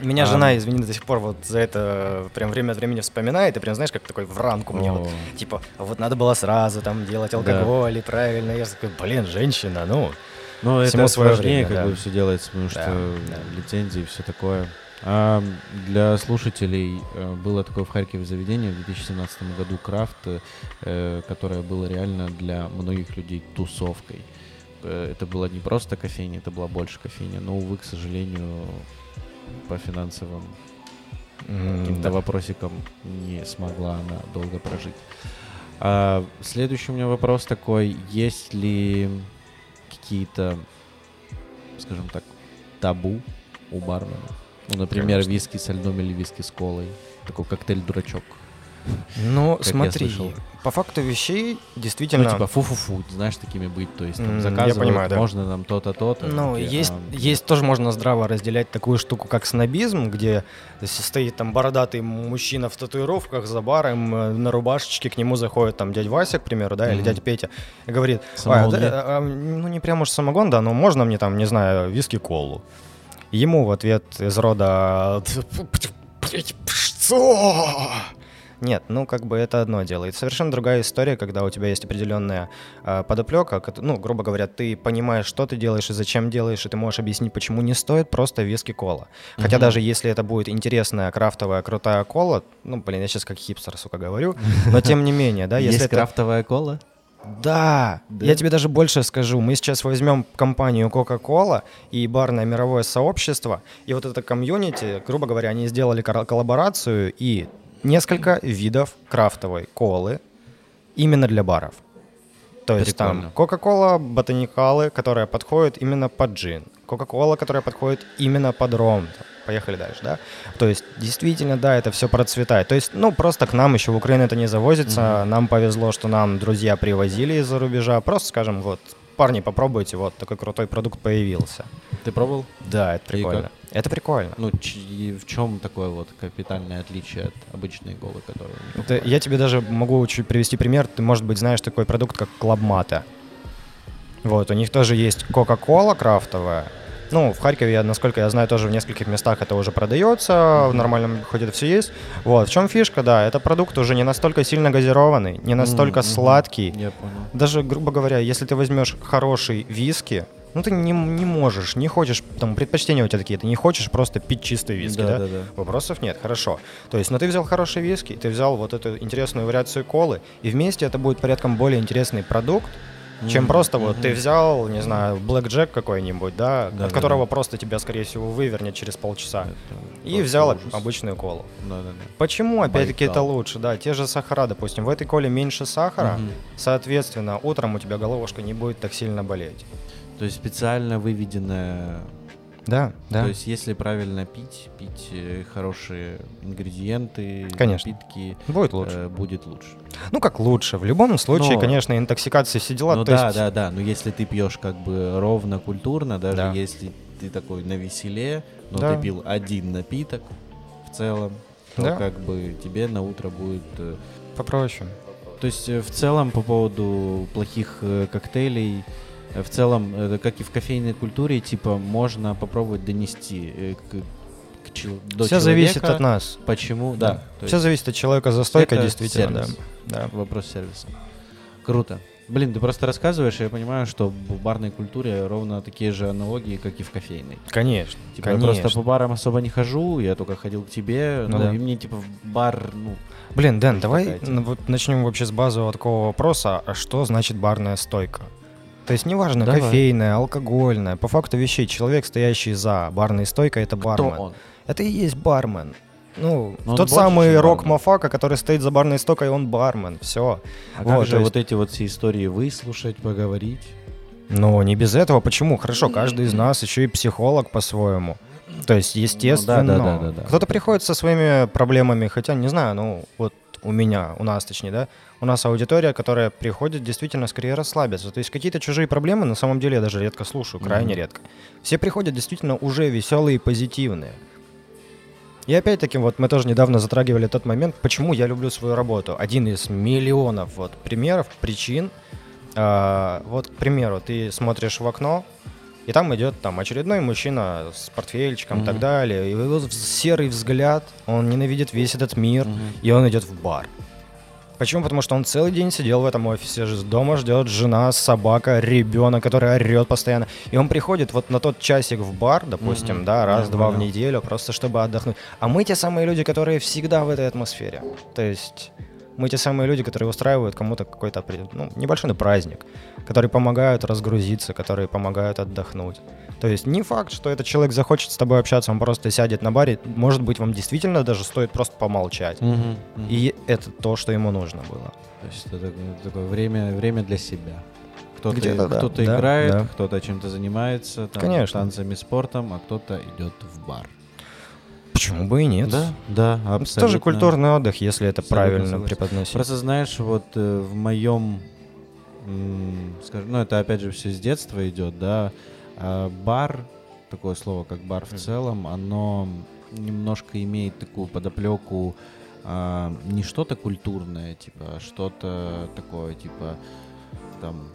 Меня а. жена, извини, до сих пор вот за это прям время от времени вспоминает, и прям, знаешь, как такой в ранку мне вот, типа, вот надо было сразу там делать алкоголь, да. и правильно. Я такой, блин, женщина, ну... Ну, это сложнее, время, как да. бы все делается, потому что да, да. лицензии и все такое. А для слушателей было такое в Харькове заведение в две тысячи семнадцатом году «Крафт», которое было реально для многих людей тусовкой. Это было не просто кофейня, это была больше кофейня, но, увы, к сожалению, по финансовым mm-hmm. каким-то вопросикам не смогла она долго прожить. А следующий у меня вопрос такой, есть ли... какие-то, скажем так, табу у бармена. Ну, например, Конечно. виски со льдом или виски с колой. Такой коктейль-дурачок. Ну, смотри, по факту вещей действительно... Ну, типа фу-фу-фу, знаешь, такими быть. То есть там заказывают, я понимаю, да. можно нам то-то, то-то. Ну, где, есть, а... есть тоже можно здраво разделять такую штуку, как снобизм, где стоит там бородатый мужчина в татуировках за баром, на рубашечке к нему заходит там дядь Вася, к примеру, да, mm-hmm. или дядя Петя, и говорит, а, да, а, ну, не прям уж самогон, да, но можно мне там, не знаю, виски-колу. Ему в ответ из рода... Что? Нет, ну как бы это одно дело. И совершенно другая история, когда у тебя есть определенная э, подоплека, ну, грубо говоря, ты понимаешь, что ты делаешь и зачем делаешь, и ты можешь объяснить, почему не стоит просто виски-кола. Mm-hmm. Хотя даже если это будет интересная, крафтовая, крутая кола, ну, блин, я сейчас как хипстер, сука, говорю, но тем не менее, да, если это... Есть крафтовая кола? Да, да, я тебе даже больше скажу. Мы сейчас возьмем компанию Coca-Cola и барное мировое сообщество, и вот это комьюнити, грубо говоря, они сделали коллаборацию и... несколько видов крафтовой колы именно для баров. То есть там Coca-Cola ботаникалы, которая подходит именно под джин. Coca-Cola, которая подходит именно под ром. Поехали дальше, да? То есть действительно, да, это все процветает. То есть, ну, просто к нам еще в Украину это не завозится. Mm-hmm. Нам повезло, что нам друзья привозили из-за рубежа. Просто скажем, вот, парни, попробуйте, вот такой крутой продукт появился. Ты пробовал? Да, это прикольно. Это прикольно. Ну, ч- в чем такое вот капитальное отличие от обычной голы, которую... Это, я тебе даже могу чуть привести пример. Ты, может быть, знаешь такой продукт, как Клабмата. Вот, у них тоже есть Coca-Cola крафтовая. Ну, в Харькове, я, насколько я знаю, тоже в нескольких местах это уже продается, в нормальном ходе это все есть. Вот, в чем фишка, да, это продукт уже не настолько сильно газированный, не настолько mm-hmm. сладкий. Я понял. Даже, грубо говоря, если ты возьмешь хороший виски, ну, ты не, не можешь, не хочешь, там, предпочтения у тебя такие, ты не хочешь просто пить чистый виски, да, да? Да, да? Вопросов нет, хорошо. То есть, но ты взял хороший виски, ты взял вот эту интересную вариацию колы, и вместе это будет порядком более интересный продукт, mm-hmm. чем просто вот mm-hmm. ты взял, не знаю, блэкджек какой-нибудь, да, да от да, которого да. просто тебя, скорее всего, вывернет через полчаса, это и взял ужас. Обычную колу. Да, да, да. Почему, опять-таки, Байкал. Это лучше, да, те же сахара, допустим, в этой коле меньше сахара, mm-hmm. соответственно, утром у тебя головушка не будет так сильно болеть. То есть специально выведенное... Да, да. То есть если правильно пить, пить хорошие ингредиенты, конечно. Напитки... Будет лучше. Э, будет лучше. Ну как лучше. В любом случае, но, конечно, интоксикация, все дела. Ну то да, есть... да, да. Но если ты пьешь как бы ровно, культурно, даже да. если ты такой навеселе, но да. ты пил один напиток в целом, то да. как бы тебе на утро будет... Попроще. То есть в целом по поводу плохих коктейлей... В целом, как и в кофейной культуре, типа, можно попробовать донести к, к, к, до Все человека. Все зависит от нас. Почему? Да. да. Все есть... зависит от человека за стойкой, действительно. Сервис. Да. Да. Вопрос сервиса. Круто. Блин, ты просто рассказываешь, и я понимаю, что в барной культуре ровно такие же аналогии, как и в кофейной. Конечно. Типа, конечно. Я просто по барам особо не хожу, я только ходил к тебе, ну, но да. и мне типа в бар, ну... Блин, Дэн, давай вот начнем вообще с базового такого вопроса, а что значит барная стойка? То есть неважно, Давай. кофейная, алкогольная, по факту вещей, человек, стоящий за барной стойкой, это бармен. Кто он? Это и есть бармен. Ну, тот самый рок-мафака, который стоит за барной стойкой, он бармен, все. А вот, как же есть... вот эти вот все истории выслушать, поговорить? Ну, не без этого. Почему? Хорошо, каждый из нас еще и психолог по-своему. То есть, естественно, ну, да, да, да, да, да. кто-то приходит со своими проблемами, хотя, не знаю, ну, вот у меня, у нас точнее, да, у нас аудитория, которая приходит, действительно, скорее расслабиться. То есть, какие-то чужие проблемы, на самом деле, я даже редко слушаю, крайне mm-hmm. редко. Все приходят, действительно, уже веселые и позитивные. И опять-таки, вот мы тоже недавно затрагивали тот момент, почему я люблю свою работу. Один из миллионов вот примеров, причин. А, вот, к примеру, ты смотришь в окно, и там идет там, очередной мужчина с портфельчиком и mm-hmm. так далее. И его серый взгляд, он ненавидит весь этот мир, mm-hmm. и он идет в бар. Почему? Потому что он целый день сидел в этом офисе, дома ждет жена, собака, ребенок, который орет постоянно. И он приходит вот на тот часик в бар, допустим, mm-hmm. да, раз-два mm-hmm. в неделю, просто чтобы отдохнуть. А мы те самые люди, которые всегда в этой атмосфере. То есть мы те самые люди, которые устраивают кому-то какой-то ну, небольшой праздник, которые помогают разгрузиться, которые помогают отдохнуть. То есть не факт, что этот человек захочет с тобой общаться, он просто сядет на баре. Может быть, вам действительно даже стоит просто помолчать. Угу, угу. И это то, что ему нужно было. То есть это такое время, время для себя. Кто-то, Где-то, да. кто-то да, играет, да. кто-то чем-то занимается, там, Конечно. танцами, спортом, а кто-то идет в бар. Почему бы и нет? Да, да, абсолютно. Это тоже культурный отдых, если это абсолютно правильно согласен. преподносить. Просто знаешь, вот э, в моем, м, скажем, ну это опять же все с детства идет, да, а бар, такое слово как бар в mm. целом, оно немножко имеет такую подоплеку, э, не что-то культурное, типа, а что-то такое, типа, там...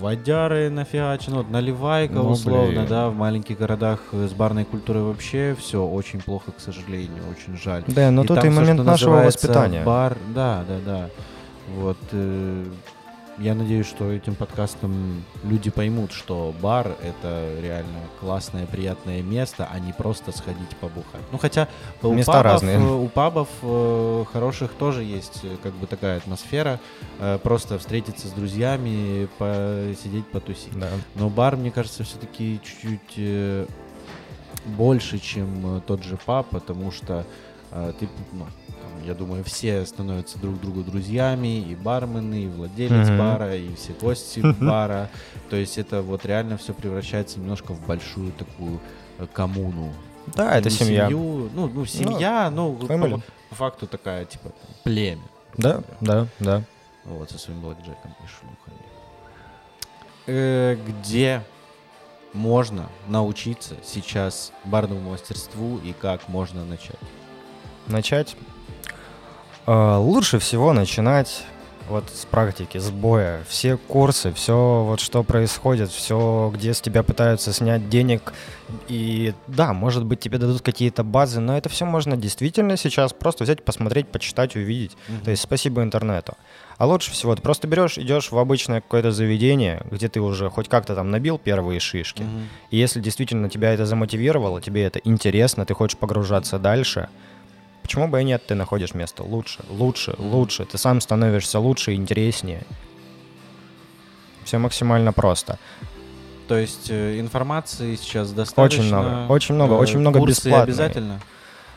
водяры нафигач, ну, наливайка, ну, условно, блин. да, в маленьких городах с барной культурой вообще все очень плохо, к сожалению, очень жаль. Да, но и тут и момент все, нашего воспитания. Бар, да, да, да. Вот, э, я надеюсь, что этим подкастом люди поймут, что бар — это реально классное, приятное место, а не просто сходить побухать. Ну, хотя у пабов, у пабов э, хороших тоже есть как бы такая атмосфера, э, просто встретиться с друзьями, посидеть, потусить. Да. Но бар, мне кажется, все-таки чуть-чуть э, больше, чем э, тот же паб, потому что э, ты... Ну, я думаю, все становятся друг другу друзьями, и бармены, и владелец mm-hmm. бара, и все гости бара. То есть это вот реально все превращается немножко в большую такую коммуну. Да, и это семья. Семью, ну, ну, семья, ну, ну по, по факту такая, типа, племя. Да, например. да, да. Вот, со своим блэкджеком и шлюхами. Э, где можно научиться сейчас барному мастерству и как можно начать? Начать? Лучше всего начинать вот с практики, с боя. Все курсы, все вот что происходит, все, где с тебя пытаются снять денег. И да, может быть, тебе дадут какие-то базы, но это все можно действительно сейчас просто взять, посмотреть, почитать, увидеть. Mm-hmm. То есть спасибо интернету. А лучше всего ты просто берешь, идешь в обычное какое-то заведение, где ты уже хоть как-то там набил первые шишки. Mm-hmm. И если действительно тебя это замотивировало, тебе это интересно, ты хочешь погружаться дальше... Почему бы и нет, ты находишь место лучше, лучше, лучше. Ты сам становишься лучше и интереснее. Все максимально просто. То есть информации сейчас достаточно? Очень много, очень много, очень много бесплатной. Курсы обязательно?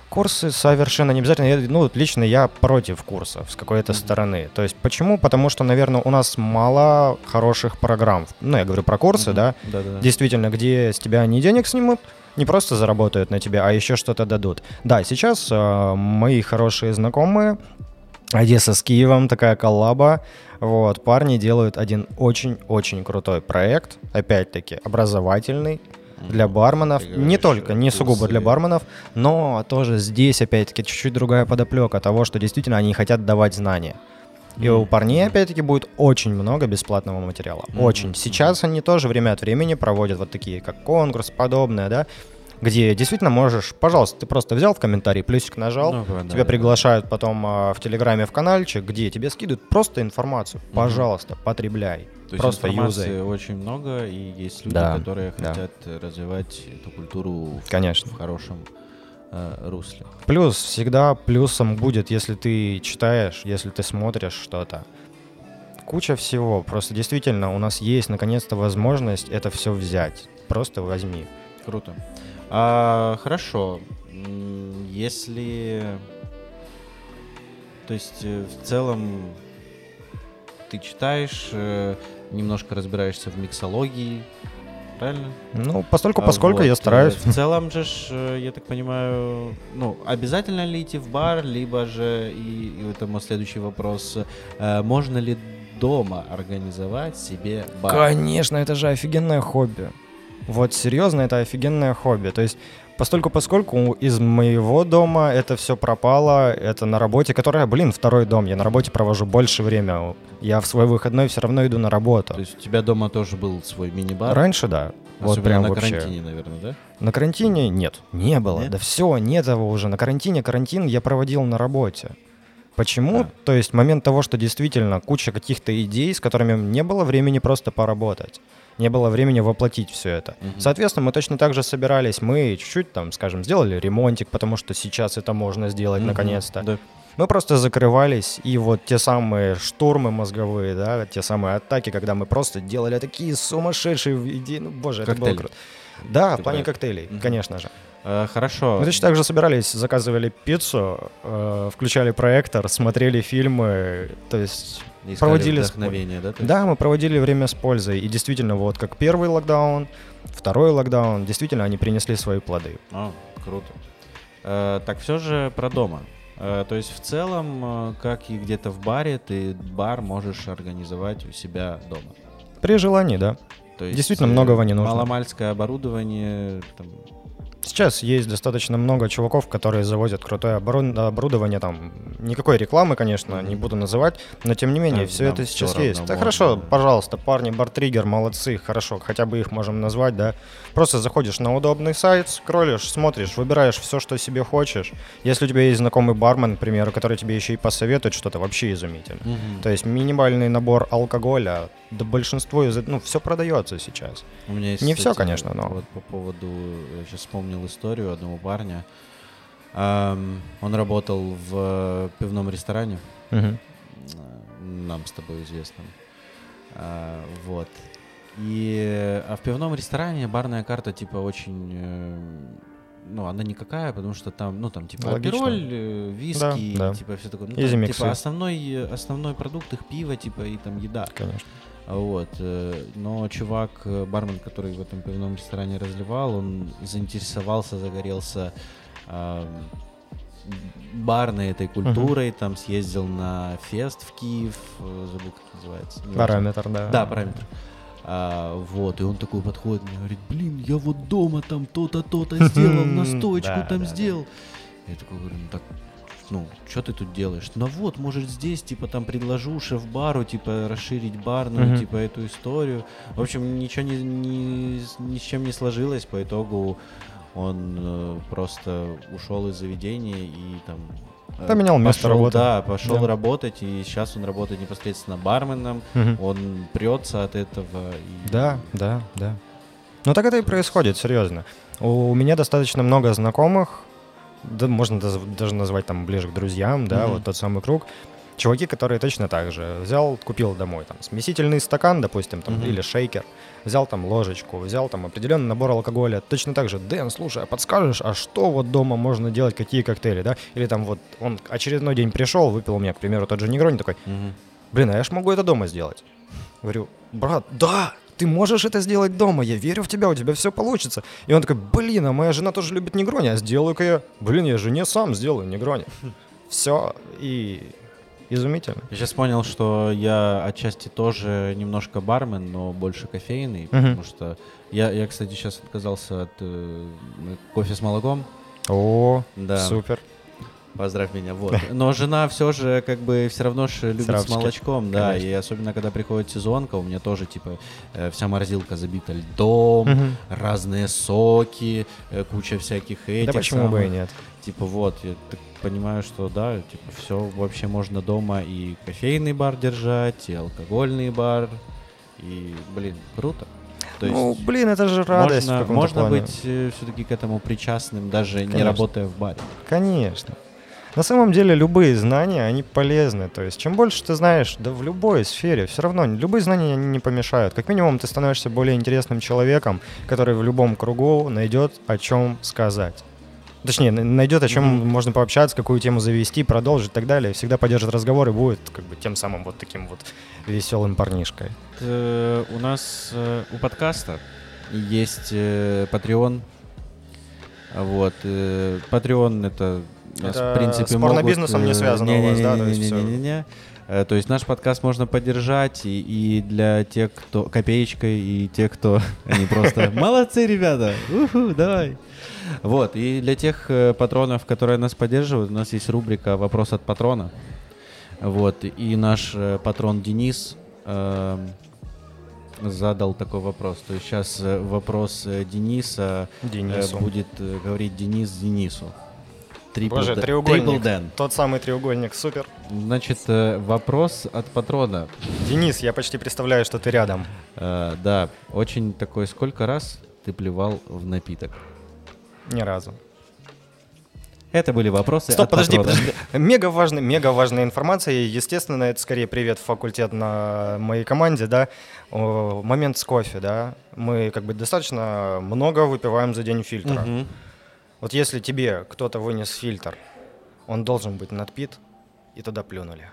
Курсы совершенно не обязательно. Я, ну, лично я против курсов с какой-то mm-hmm. стороны. То есть почему? Потому что, наверное, у нас мало хороших программ. Ну, я говорю про курсы, mm-hmm. да? Да-да-да. Действительно, где с тебя не денег снимут, не просто заработают на тебя, а еще что-то дадут. Да, сейчас э, мои хорошие знакомые, Одесса с Киевом, такая коллаба. Вот, парни делают один очень-очень крутой проект, опять-таки, образовательный для барменов. Не только, не сугубо для барменов, но тоже здесь, опять-таки, чуть-чуть другая подоплека того, что действительно они хотят давать знания. И у парней, опять-таки, будет очень много бесплатного материала. Очень. Сейчас они тоже время от времени проводят вот такие, как конкурс, подобное, да, где действительно можешь, пожалуйста, ты просто взял в комментарий, плюсик нажал, ну, да, тебя да, приглашают да. потом а, в Телеграме, в канальчик, где тебе скидывают просто информацию. Пожалуйста, потребляй. То просто есть информации юзай. Очень много, и есть люди, да, которые да. хотят развивать эту культуру Конечно. в хорошем русле. Плюс всегда плюсом будет, если ты читаешь, если ты смотришь что-то. куча всего. Просто действительно у нас есть наконец-то возможность это все взять. Просто возьми. Круто. А, хорошо. Если... То есть в целом ты читаешь, немножко разбираешься в миксологии, правильно? Ну, постольку, поскольку вот. Я стараюсь. В целом же, я так понимаю, ну, обязательно ли идти в бар, либо же, и, и это мой следующий вопрос, можно ли дома организовать себе бар? Конечно, это же офигенное хобби. Вот серьезно, это офигенное хобби. То есть постольку, поскольку из моего дома это все пропало, это на работе, которая, блин, второй дом, я на работе провожу больше времени, я в свой выходной все равно иду на работу. То есть у тебя дома тоже был свой мини-бар? Раньше, да. Вот прям на вообще. Карантине, наверное, да? На карантине нет, не было, нет? Да все, нет его уже. На карантине карантин я проводил на работе. Почему? Да. То есть момент того, что действительно куча каких-то идей, с которыми не было времени просто поработать. Не было времени воплотить все это. Mm-hmm. Соответственно, мы точно так же собирались. Мы чуть-чуть там, скажем, сделали ремонтик, потому что сейчас это можно сделать mm-hmm. наконец-то. Да. Мы просто закрывались, и вот те самые штурмы мозговые, да, те самые атаки, когда мы просто делали такие сумасшедшие идеи. Ну, боже, коктейль. Это было круто. Да, ты в плане прав. Коктейлей, mm-hmm. конечно же. А, хорошо. Мы точно так же собирались, заказывали пиццу, э, включали проектор, смотрели фильмы, то есть... Проводили вдохновение, да? Да, мы проводили время с пользой. И действительно, вот как первый локдаун, второй локдаун, действительно, они принесли свои плоды. О, круто. Э, так все же про дома. Э, то есть в целом, как и где-то в баре, ты бар можешь организовать у себя дома. При желании, да. То есть действительно, многого не нужно. Маломальское оборудование... Там... Сейчас есть достаточно много чуваков, которые завозят крутое оборудование, там никакой рекламы, конечно, mm-hmm. не буду называть, но тем не менее, да, все это сейчас все есть. Да можно, хорошо, да. Пожалуйста, парни, Бартриггер, молодцы, хорошо, хотя бы их можем назвать, да. Просто заходишь на удобный сайт, скроллишь, смотришь, выбираешь все, что себе хочешь. Если у тебя есть знакомый бармен, к примеру, который тебе еще и посоветует что-то, вообще изумительно. Mm-hmm. То есть минимальный набор алкоголя, да большинство из этого, ну, все продается сейчас. У меня есть, не кстати, все, конечно, но... Вот по поводу, я сейчас вспомнил историю одного парня. Um, он работал в пивном ресторане, uh-huh. нам с тобой известном. Uh, вот. И, а в пивном ресторане барная карта типа очень... Ну, она никакая, потому что там, ну, там типа апероль, виски, да, да. типа все такое. Ну, там, типа основной, основной продукт их пиво, типа, и там еда. Конечно. Вот, но чувак, бармен, который в этом пивном ресторане разливал, он заинтересовался, загорелся э, барной этой культурой, uh-huh. там съездил на фест в Киев, забыл, как называется. Параметр, да. Да, параметр. А, вот, и он такой подходит, мне говорит, блин, я вот дома там то-то, то-то сделал, настоечку там сделал. Я такой говорю, ну так... Ну, что ты тут делаешь? Ну вот, может, здесь, типа, там предложу шеф-бару, типа, расширить барную, mm-hmm. типа, эту историю. В общем, ничего не, не, ни с чем не сложилось. По итогу он э, просто ушел из заведения и там... Э, поменял место пошел, работы. Да, пошел yeah. работать, и сейчас он работает непосредственно барменом. Mm-hmm. Он прется от этого. И... Да, да, да. Ну так это и происходит, серьезно. У меня достаточно много знакомых, да, можно даже назвать там ближе к друзьям, да, mm-hmm. вот тот самый круг. Чуваки, которые точно так же. Взял, купил домой там смесительный стакан, допустим, там, mm-hmm. или шейкер. Взял там ложечку, взял там определенный набор алкоголя. Точно так же, Дэн, слушай, а подскажешь, а что вот дома можно делать, какие коктейли, да? Или там вот он очередной день пришел, выпил у меня, к примеру, тот же негрони такой, mm-hmm. блин, а я ж могу это дома сделать. Говорю, брат, да! Ты можешь это сделать дома, я верю в тебя, у тебя все получится. И он такой, блин, а моя жена тоже любит негрони, а сделаю-ка я, блин, я жене сам сделаю негрони. Все, и изумительно. Я сейчас понял, что я отчасти тоже немножко бармен, но больше кофейный, потому что я, я, кстати, сейчас отказался от э, кофе с молоком. О, да. Супер. Поздравь меня, вот. Но жена все же, как бы, все равно же любит Сравочки. С молочком, да. Конечно. И особенно, когда приходит сезонка, у меня тоже, типа, вся морозилка забита льдом, угу. разные соки, куча всяких этих. Да почему самых, бы и нет? Типа, вот, я так понимаю, что, да, типа, все вообще можно дома и кофейный бар держать, и алкогольный бар, и, блин, круто. То ну, есть блин, это же радость. Можно, можно быть э, все-таки к этому причастным, даже Конечно. Не работая в баре. Конечно. На самом деле любые знания, они полезны. То есть чем больше ты знаешь, да в любой сфере, все равно любые знания они не помешают. Как минимум ты становишься более интересным человеком, который в любом кругу найдет о чем сказать. Точнее, найдет, о чем mm-hmm. можно пообщаться, какую тему завести, продолжить и так далее. Всегда поддержит разговор и будет как бы тем самым вот таким вот веселым парнишкой. У нас у подкаста есть Patreon. Вот. Patreon — это, это в принципе, спорно могут... бизнесом не связано не, у вас, не, да? Не, то, есть не, не, не, не. То есть наш подкаст можно поддержать и, и для тех, кто копеечкой, и тех, кто они просто молодцы, ребята, уху, давай. Вот, и для тех патронов, которые нас поддерживают, у нас есть рубрика «Вопрос от патрона». Вот, и наш патрон Денис э, задал такой вопрос. То есть сейчас вопрос Дениса Денису. Будет говорить Денис Денису. Трипл, Боже, треугольник, Дэн. Тот самый треугольник, супер. Значит, вопрос от патрона. Денис, я почти представляю, что ты рядом. Э, да, очень такой, сколько раз ты плевал в напиток? Ни разу. Это были вопросы. Стоп, подожди, подожди. Мега важная, мега важная информация. Естественно, это скорее привет в факультет на моей команде, да. О, момент с кофе, да. Мы как бы достаточно много выпиваем за день фильтра. Угу. Вот если тебе кто-то вынес фильтр, он должен быть надпит, и туда плюнули.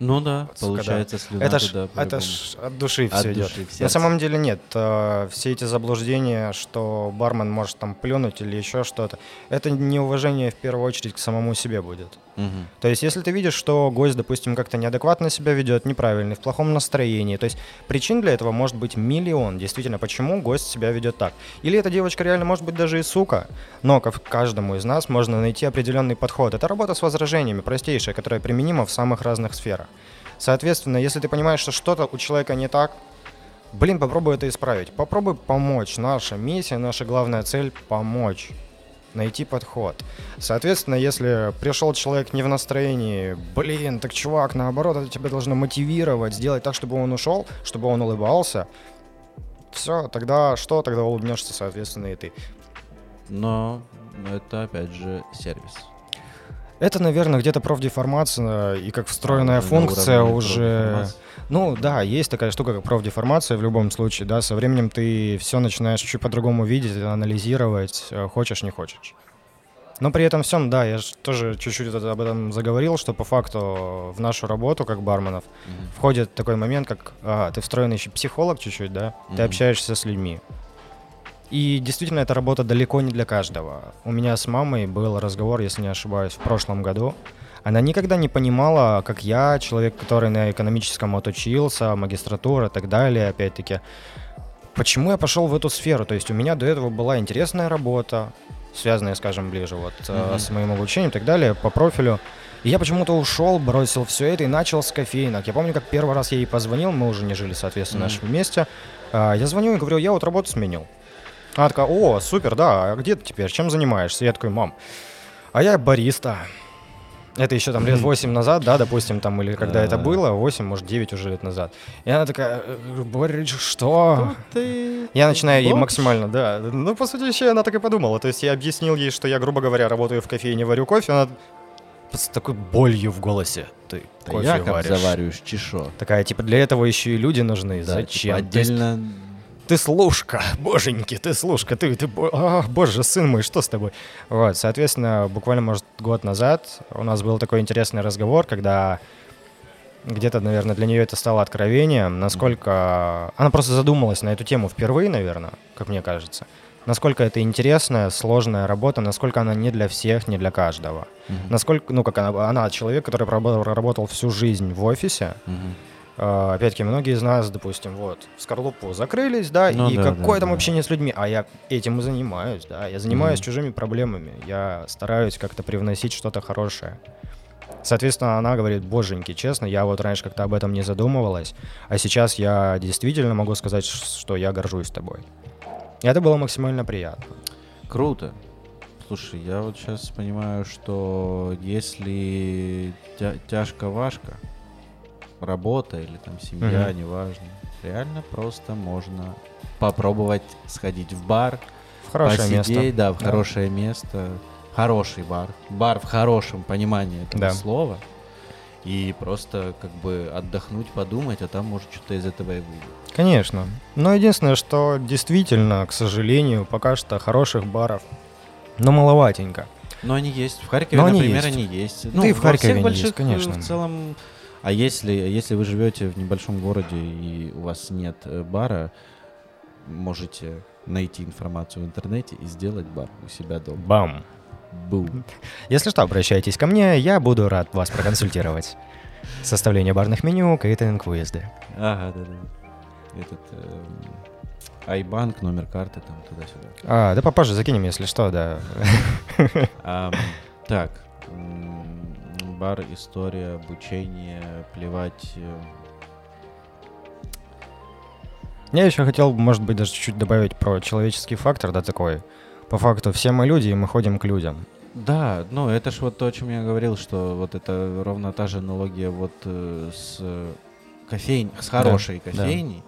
Ну да, вот, получается, слюна это туда. Ж, это ж от души от все души идет. На самом деле нет. Э, все эти заблуждения, что бармен может там плюнуть или еще что-то, это неуважение в первую очередь к самому себе будет. Угу. То есть если ты видишь, что гость, допустим, как-то неадекватно себя ведет, неправильный, в плохом настроении, то есть причин для этого может быть миллион, действительно, почему гость себя ведет так. Или эта девочка реально может быть даже и сука, но к каждому из нас можно найти определенный подход. Это работа с возражениями, простейшая, которая применима в самых разных сферах. Соответственно, если ты понимаешь, что что-то у человека не так, блин, попробуй это исправить, попробуй помочь. Наша миссия, наша главная цель – помочь, найти подход. Соответственно, если пришел человек не в настроении, блин, так, чувак, наоборот, это тебя должно мотивировать, сделать так, чтобы он ушел, чтобы он улыбался, все, тогда что? Тогда улыбнешься, соответственно, и ты. Но это, опять же, сервис. Это, наверное, где-то профдеформация и как встроенная а, функция уже... Ну да, есть такая штука, как профдеформация в любом случае, да, со временем ты все начинаешь чуть по-другому видеть, анализировать, хочешь, не хочешь. Но при этом всем, да, я тоже чуть-чуть об этом заговорил, что по факту в нашу работу как барменов mm-hmm. входит такой момент, как а, ты встроенный еще психолог чуть-чуть, да, mm-hmm. ты общаешься с людьми. И действительно, эта работа далеко не для каждого. У меня с мамой был разговор, если не ошибаюсь, в прошлом году. Она никогда не понимала, как я, человек, который на экономическом отучился, магистратура и так далее, опять-таки, почему я пошел в эту сферу. То есть у меня до этого была интересная работа, связанная, скажем, ближе вот, mm-hmm. с моим обучением и так далее, по профилю. И я почему-то ушел, бросил все это и начал с кофейнок. Я помню, как первый раз я ей позвонил, мы уже не жили, соответственно, mm-hmm. вместе. Я звоню и говорю, я вот работу сменил. Она такая, о, супер, да, а где ты теперь, чем занимаешься? Я такой, мам, а я бариста. Это еще там лет восемь назад, да, допустим, там, или когда это было, восемь, может, девять уже лет назад. И она такая, Борь, что? Ты... Я начинаю ей максимально, да. Ну, по сути, еще она так и подумала. То есть я объяснил ей, что я, грубо говоря, работаю в кофейне, варю кофе, она... с такой болью в голосе. Ты да кофе варишь. Завариваешь, чешо. Такая, типа, для этого еще и люди нужны. Да, зачем? Типа отдельно... Ты слушка, боженьки, ты слушка, ты, ты, а, боже, сын мой, что с тобой? Вот, соответственно, буквально, может, год назад у нас был такой интересный разговор, когда где-то, наверное, для нее это стало откровением, насколько... Она просто задумалась на эту тему впервые, наверное, как мне кажется. Насколько это интересная, сложная работа, насколько она не для всех, не для каждого. Mm-hmm. Насколько, ну, как она, она человек, который проработал всю жизнь в офисе, mm-hmm. Uh, опять-таки, многие из нас, допустим, вот, в скорлупу закрылись, да, ну, и да, какое да, там да. общение с людьми, а я этим и занимаюсь, да, я занимаюсь mm-hmm. чужими проблемами, я стараюсь как-то привносить что-то хорошее. Соответственно, она говорит, боженьки, честно, я вот раньше как-то об этом не задумывалась, а сейчас я действительно могу сказать, что я горжусь тобой. И это было максимально приятно. Круто. Слушай, я вот сейчас понимаю, что если тя- тяжко-важко, работа или там семья, mm-hmm. неважно. Реально просто можно попробовать сходить в бар, в хорошее посидеть, место. Да, в да. хорошее место, хороший бар, бар в хорошем понимании этого да. слова, и просто как бы отдохнуть, подумать, а там, может, что-то из этого и будет. Конечно. Но единственное, что действительно, к сожалению, пока что хороших баров, но маловатенько. Но они есть. В Харькове, но например, они есть. Они есть. Ну, да и в Харькове они есть, конечно. В целом, а если, если вы живете в небольшом городе и у вас нет бара, можете найти информацию в интернете и сделать бар у себя дома. Бам! Был. Если что, обращайтесь ко мне, я буду рад вас проконсультировать. Составление барных меню, кейтеринг-выезды. Ага, да-да. Этот э, айбанк, номер карты, там, туда-сюда. А, да попозже закинем, если что, да. а, так, бар, история, обучение, плевать. Я еще хотел, может быть, даже чуть-чуть добавить про человеческий фактор, да, такой. По факту, все мы люди, и мы ходим к людям. Да, ну это ж вот то, о чем я говорил, что вот это ровно та же аналогия вот э, с кофейней, с хорошей да, кофейней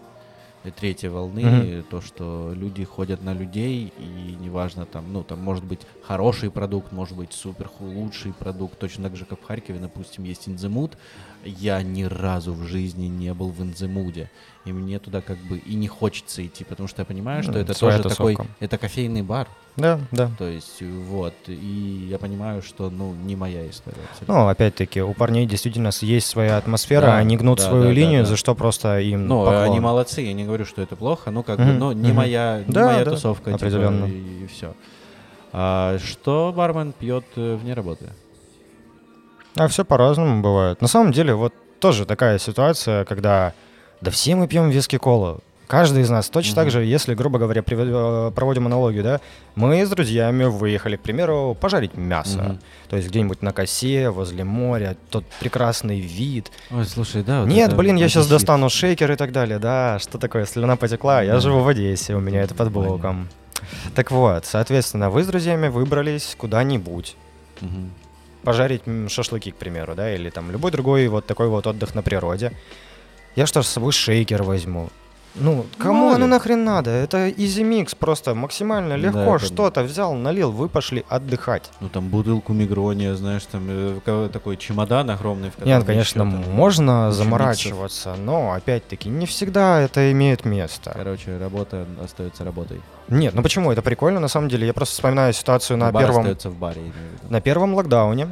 да. третьей волны, mm-hmm. то, что люди ходят на людей, и неважно там, ну там может быть хороший продукт, может быть супер лучший продукт, точно так же, как в Харькове, допустим, есть Инзимут. Я ни разу в жизни не был в Инзимуде. И мне туда как бы и не хочется идти, потому что я понимаю, что mm, это тоже тусовка. Такой... Это кофейный бар. Да, да. То есть вот. И я понимаю, что, ну, не моя история. Абсолютно. Ну, опять-таки, у парней действительно есть своя атмосфера, да, они гнут да, свою да, линию, да, да. за что просто им Ну, поклон. Они молодцы, я не говорю, что это плохо, но как mm-hmm. бы, ну, не mm-hmm. моя, не да, моя да, тусовка. Определенно. Типа, и, и все. А, что бармен пьет вне работы? А все по-разному бывает. На самом деле, вот тоже такая ситуация, когда... Да все мы пьем виски-колу. Каждый из нас. Точно mm-hmm. так же, если, грубо говоря, прив... проводим аналогию, да, мы с друзьями выехали, к примеру, пожарить мясо. Mm-hmm. То есть где-нибудь на косе, возле моря, тот прекрасный вид. Ой, слушай, да. Вот Нет, это, блин, это, я это сейчас достану шейкер и так далее, да. Что такое, слюна потекла? Mm-hmm. Я живу в Одессе, у меня mm-hmm. это под боком. Mm-hmm. Так вот, соответственно, вы с друзьями выбрались куда-нибудь. Mm-hmm. Пожарить шашлыки, к примеру, да, или там любой другой вот такой вот отдых на природе. Я что ж с собой шейкер возьму? Ну, кому оно нахрен надо? Это easy mix, просто максимально легко да, что-то да. взял, налил, вы пошли отдыхать. Ну, там бутылку мигрония, знаешь, там такой чемодан огромный. В Нет, конечно, еще, можно заморачиваться, миксов. Но, опять-таки, не всегда это имеет место. Короче, работа остается работой. Нет, ну почему? Это прикольно, на самом деле. Я просто вспоминаю ситуацию на первом... Бар остается в баре. На первом локдауне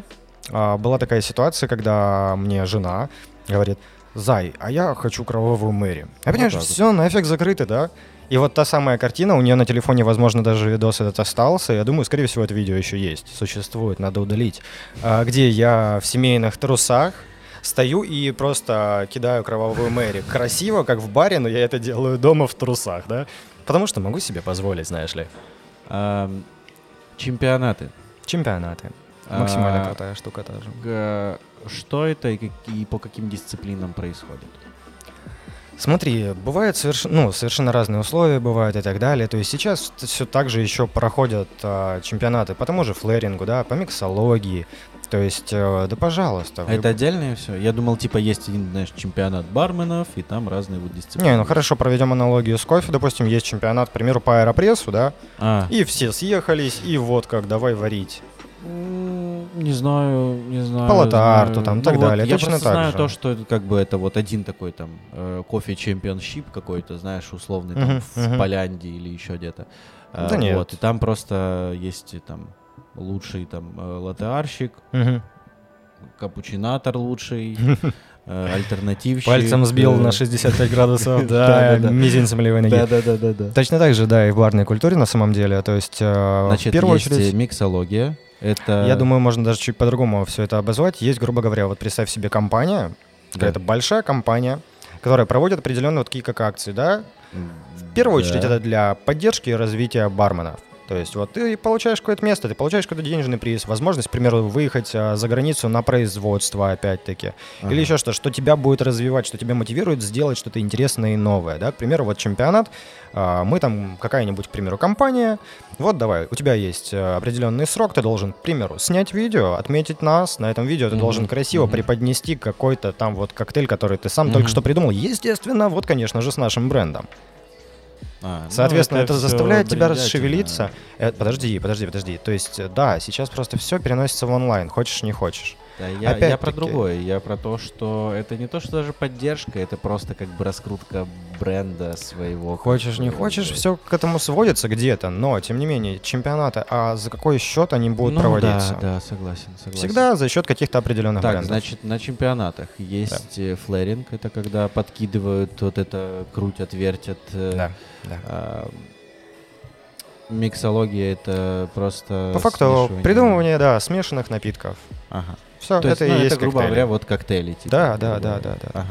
а, была такая ситуация, когда мне жена говорит... Зай, а я хочу кровавую Мэри. А понимаешь, вот все нафиг закрыто, да? И вот та самая картина, у нее на телефоне, возможно, даже видос этот остался. Я думаю, скорее всего, это видео еще есть. Существует, надо удалить. А, где я в семейных трусах стою и просто кидаю кровавую Мэри. Красиво, как в баре, но я это делаю дома в трусах, да? Потому что могу себе позволить, знаешь ли. А, чемпионаты. Чемпионаты. Максимально а, крутая штука тоже. Г- что это и, как, и по каким дисциплинам происходит? Смотри, бывают соверш... ну, совершенно разные условия, бывают и так далее. То есть сейчас все так же еще проходят а, чемпионаты по тому же флэрингу, да, по миксологии. То есть, а, да пожалуйста. Это вы... отдельное все? Я думал, типа есть один, знаешь, чемпионат барменов, и там разные вот дисциплины. Не, ну хорошо, проведем аналогию с кофе. Допустим, есть чемпионат, к примеру, по аэропрессу, да, а. и все съехались, и вот как, давай варить. Не знаю, не знаю. По лотарту там, ну, так вот далее. Я Точно просто так знаю же. То, что как бы это вот один такой там кофе-чемпионшип какой-то, знаешь, условный uh-huh, там uh-huh. в Поляндии или еще где-то. Да а, нет. Вот, и там просто есть там лучший там лотарщик, uh-huh. капучинатор лучший, альтернативщик. Пальцем сбил на шестьдесят пять градусов, да, мизинцем левой ноги. Да-да-да. Точно так же, да, и в барной культуре на самом деле. То есть в первую очередь... Значит, есть миксология. Это... Я думаю, можно даже чуть по-другому все это обозвать. Есть, грубо говоря, вот представь себе компания, да. какая-то большая компания, которая проводит определенные вот такие как акции, да? В первую да. очередь это для поддержки и развития барменов. То есть вот ты получаешь какое-то место, ты получаешь какой-то денежный приз, возможность, к примеру, выехать а, за границу на производство опять-таки. Ага. Или еще что, что тебя будет развивать, что тебя мотивирует сделать что-то интересное и новое. Да? К примеру, вот чемпионат, а, мы там какая-нибудь, к примеру, компания, вот давай, у тебя есть определенный срок, ты должен, к примеру, снять видео, отметить нас, на этом видео ты mm-hmm. должен красиво mm-hmm. преподнести какой-то там вот коктейль, который ты сам mm-hmm. только что придумал, естественно, вот, конечно же, с нашим брендом. А, Соответственно, ну, это, это заставляет тебя расшевелиться. Э, подожди, подожди, подожди. То есть, да, сейчас просто все переносится в онлайн, хочешь, не хочешь. Да, я, я про другое, я про то, что это не то, что даже поддержка, это просто как бы раскрутка бренда своего. Хочешь, не хочешь, все к этому сводится где-то, но, тем не менее, чемпионаты, а за какой счет они будут ну, проводиться? Да, да, согласен, согласен. Всегда за счет каких-то определенных так, брендов. Так, значит, на чемпионатах есть да. флэринг, это когда подкидывают, вот это крутят, вертят. Да, да. А, миксология — это просто... По факту придумывание, да, смешанных напитков. Ага. Все, то это есть, ну, и это, есть грубо коктейли. говоря, вот коктейли. Типа, да, да, да, да, да. Ага.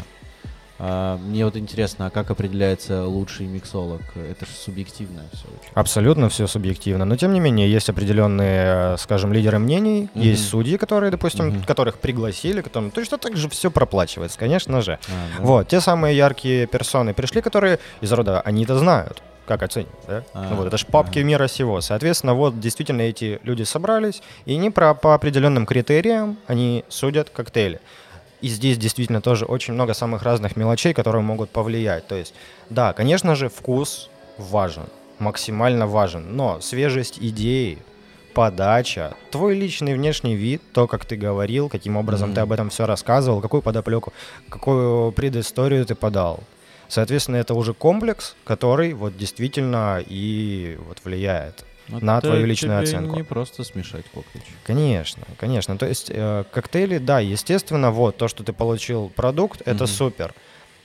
А, мне вот интересно, а как определяется лучший миксолог? Это же субъективно все. Абсолютно все субъективно, но тем не менее есть определенные, скажем, лидеры мнений, mm-hmm. есть судьи, которые, допустим, mm-hmm. которых пригласили, которым... то есть это также все проплачивается, конечно же. А, да. Вот, те самые яркие персоны пришли, которые из рода «они-то знают». Как оценить, да? А, ну, вот, это же папки а. мира сего. Соответственно, вот действительно эти люди собрались, и они про, по определенным критериям они судят коктейли. И здесь действительно тоже очень много самых разных мелочей, которые могут повлиять. То есть, да, конечно же, вкус важен, максимально важен, но свежесть идеи, подача, твой личный внешний вид, то, как ты говорил, каким образом mm-hmm. ты об этом все рассказывал, какую подоплеку, какую предысторию ты подал. Соответственно, это уже комплекс, который вот действительно и вот влияет а на твою личную оценку. Не просто смешать коктейль. Конечно, конечно. То есть э, коктейли, да, естественно, вот то, что ты получил продукт, mm-hmm. это супер.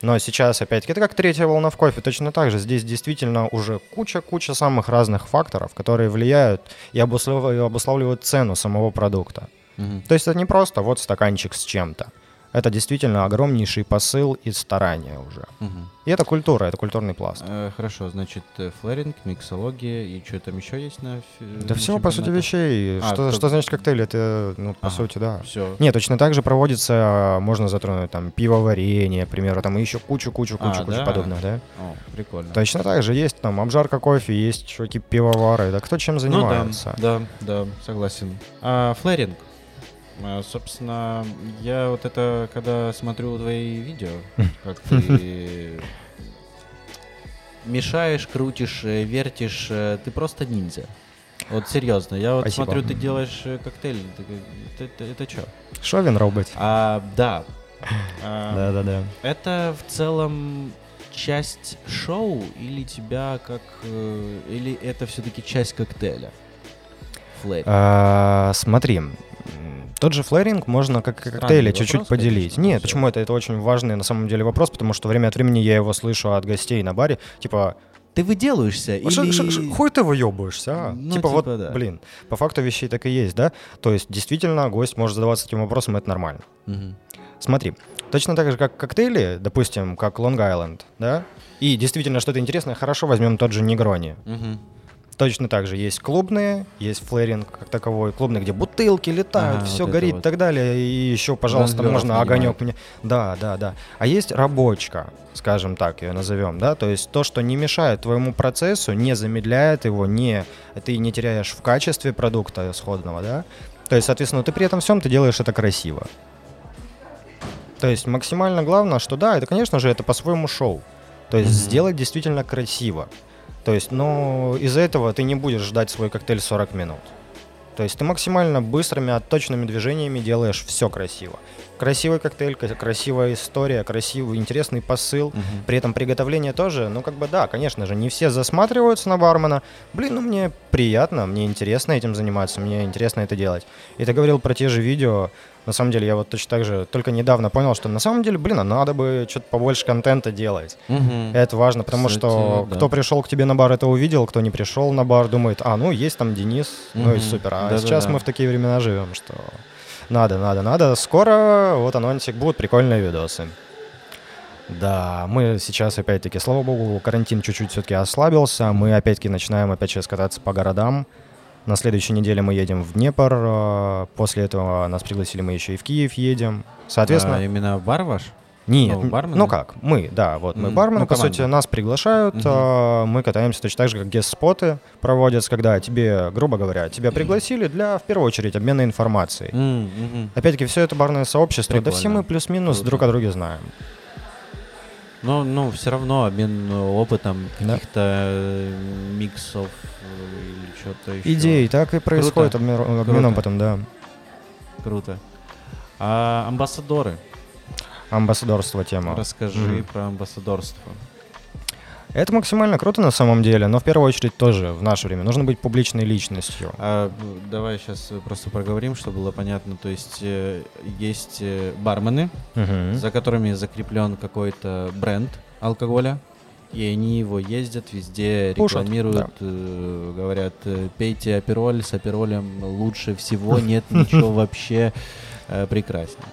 Но сейчас, опять-таки, это как третья волна в кофе, точно так же. Здесь действительно уже куча-куча самых разных факторов, которые влияют и обуслов... обуславливают цену самого продукта. Mm-hmm. То есть это не просто вот стаканчик с чем-то. Это действительно огромнейший посыл и старания уже. Угу. И это культура, это культурный пласт. Э, хорошо, значит, флэринг, миксология и что там еще есть на ф- Да всего, по сути, вещей. А, что, кто... что значит коктейль? Это, ну, по а, сути, да. Все. Нет, точно так же проводится, можно затронуть там пивоварение, к примеру, там и еще кучу-кучу-кучу-кучу а, кучу да? подобных, да? О, прикольно. Точно так же есть там обжарка кофе, есть чуваки пивовары, да кто чем занимается. Ну, да, да, да, согласен. А, флэринг. Собственно, я вот это, когда смотрю твои видео, как ты мешаешь, крутишь, вертишь, ты просто ниндзя. Вот серьезно, я вот Спасибо. смотрю, ты делаешь коктейль, ты, это, это что? Шовен робот. А, да. А, да, да, да. Это в целом часть шоу или тебя как... Или это все-таки часть коктейля? А, смотри, тот же флэринг можно как коктейли чуть-чуть вопрос, поделить. Конечно, Нет, почему все. это? Это очень важный на самом деле вопрос, потому что время от времени я его слышу от гостей на баре, типа... Ты выделываешься вот или... Ш- ш- ш- хуй ты выебываешься, а? Ну, типа, типа вот, да. блин, по факту вещей так и есть, да? То есть действительно гость может задаваться этим вопросом, это нормально. Угу. Смотри, точно так же, как коктейли, допустим, как Лонг-Айленд, да? И действительно что-то интересное, хорошо, возьмем тот же Негрони. Угу. Точно так же есть клубные, есть флэринг как таковой, клубные, где бутылки летают, а, все вот горит и вот. так далее. И еще, пожалуйста, Разверов можно огонек мне. Да, да, да. А есть рабочка, скажем так, ее назовем, да, то есть то, что не мешает твоему процессу, не замедляет его, не... ты не теряешь в качестве продукта исходного, да. То есть, соответственно, ты при этом всем ты делаешь это красиво. То есть максимально главное, что да, это, конечно же, это по-своему шоу. То есть mm-hmm. сделать действительно красиво. То есть, ну, из-за этого ты не будешь ждать свой коктейль сорок минут. То есть ты максимально быстрыми, отточенными движениями делаешь все красиво. Красивый коктейль, красивая история, красивый, интересный посыл. Uh-huh. При этом приготовление тоже, ну, как бы, да, конечно же, не все засматриваются на бармена. Блин, ну, мне приятно, мне интересно этим заниматься, мне интересно это делать. И ты говорил про те же видео. На самом деле, я вот точно так же только недавно понял, что на самом деле, блин, а надо бы что-то побольше контента делать. Угу. Это важно, потому Кстати, что да. кто пришел к тебе на бар, это увидел, кто не пришел на бар, думает, а, ну, есть там Денис, угу. ну и супер. А да, сейчас да, да. мы в такие времена живем, что надо, надо, надо. Скоро вот анонсик, будут прикольные видосы. Да, мы сейчас опять-таки, слава богу, карантин чуть-чуть все-таки ослабился, мы опять-таки начинаем опять сейчас кататься по городам. На следующей неделе мы едем в Днепр, после этого нас пригласили, мы еще и в Киев едем. Соответственно... А именно в бар ваш? Нет, ну, ну как, мы, да, вот мы mm-hmm. бармены, ну, по сути, нас приглашают, mm-hmm. мы катаемся точно так же, как гест-споты проводятся, когда тебе, грубо говоря, тебя пригласили для, в первую очередь, обмена информацией. Mm-hmm. Опять-таки, все это барное сообщество, Прикольно. да все мы плюс-минус Круто. друг о друге знаем. Но, ну, все равно обмен опытом, каких-то да. миксов или что-то еще. Идей, так и происходит обмен, обмен опытом, да. Круто. А амбассадоры? Амбассадорство тема. Расскажи mm-hmm. про амбассадорство. Это максимально круто на самом деле, но в первую очередь тоже в наше время нужно быть публичной личностью. А, давай сейчас просто проговорим, чтобы было понятно. То есть есть бармены, угу. за которыми закреплен какой-то бренд алкоголя, и они его ездят везде, рекламируют, да. говорят, пейте Апероль, с Аперолем лучше всего, нет ничего вообще, прекрасно.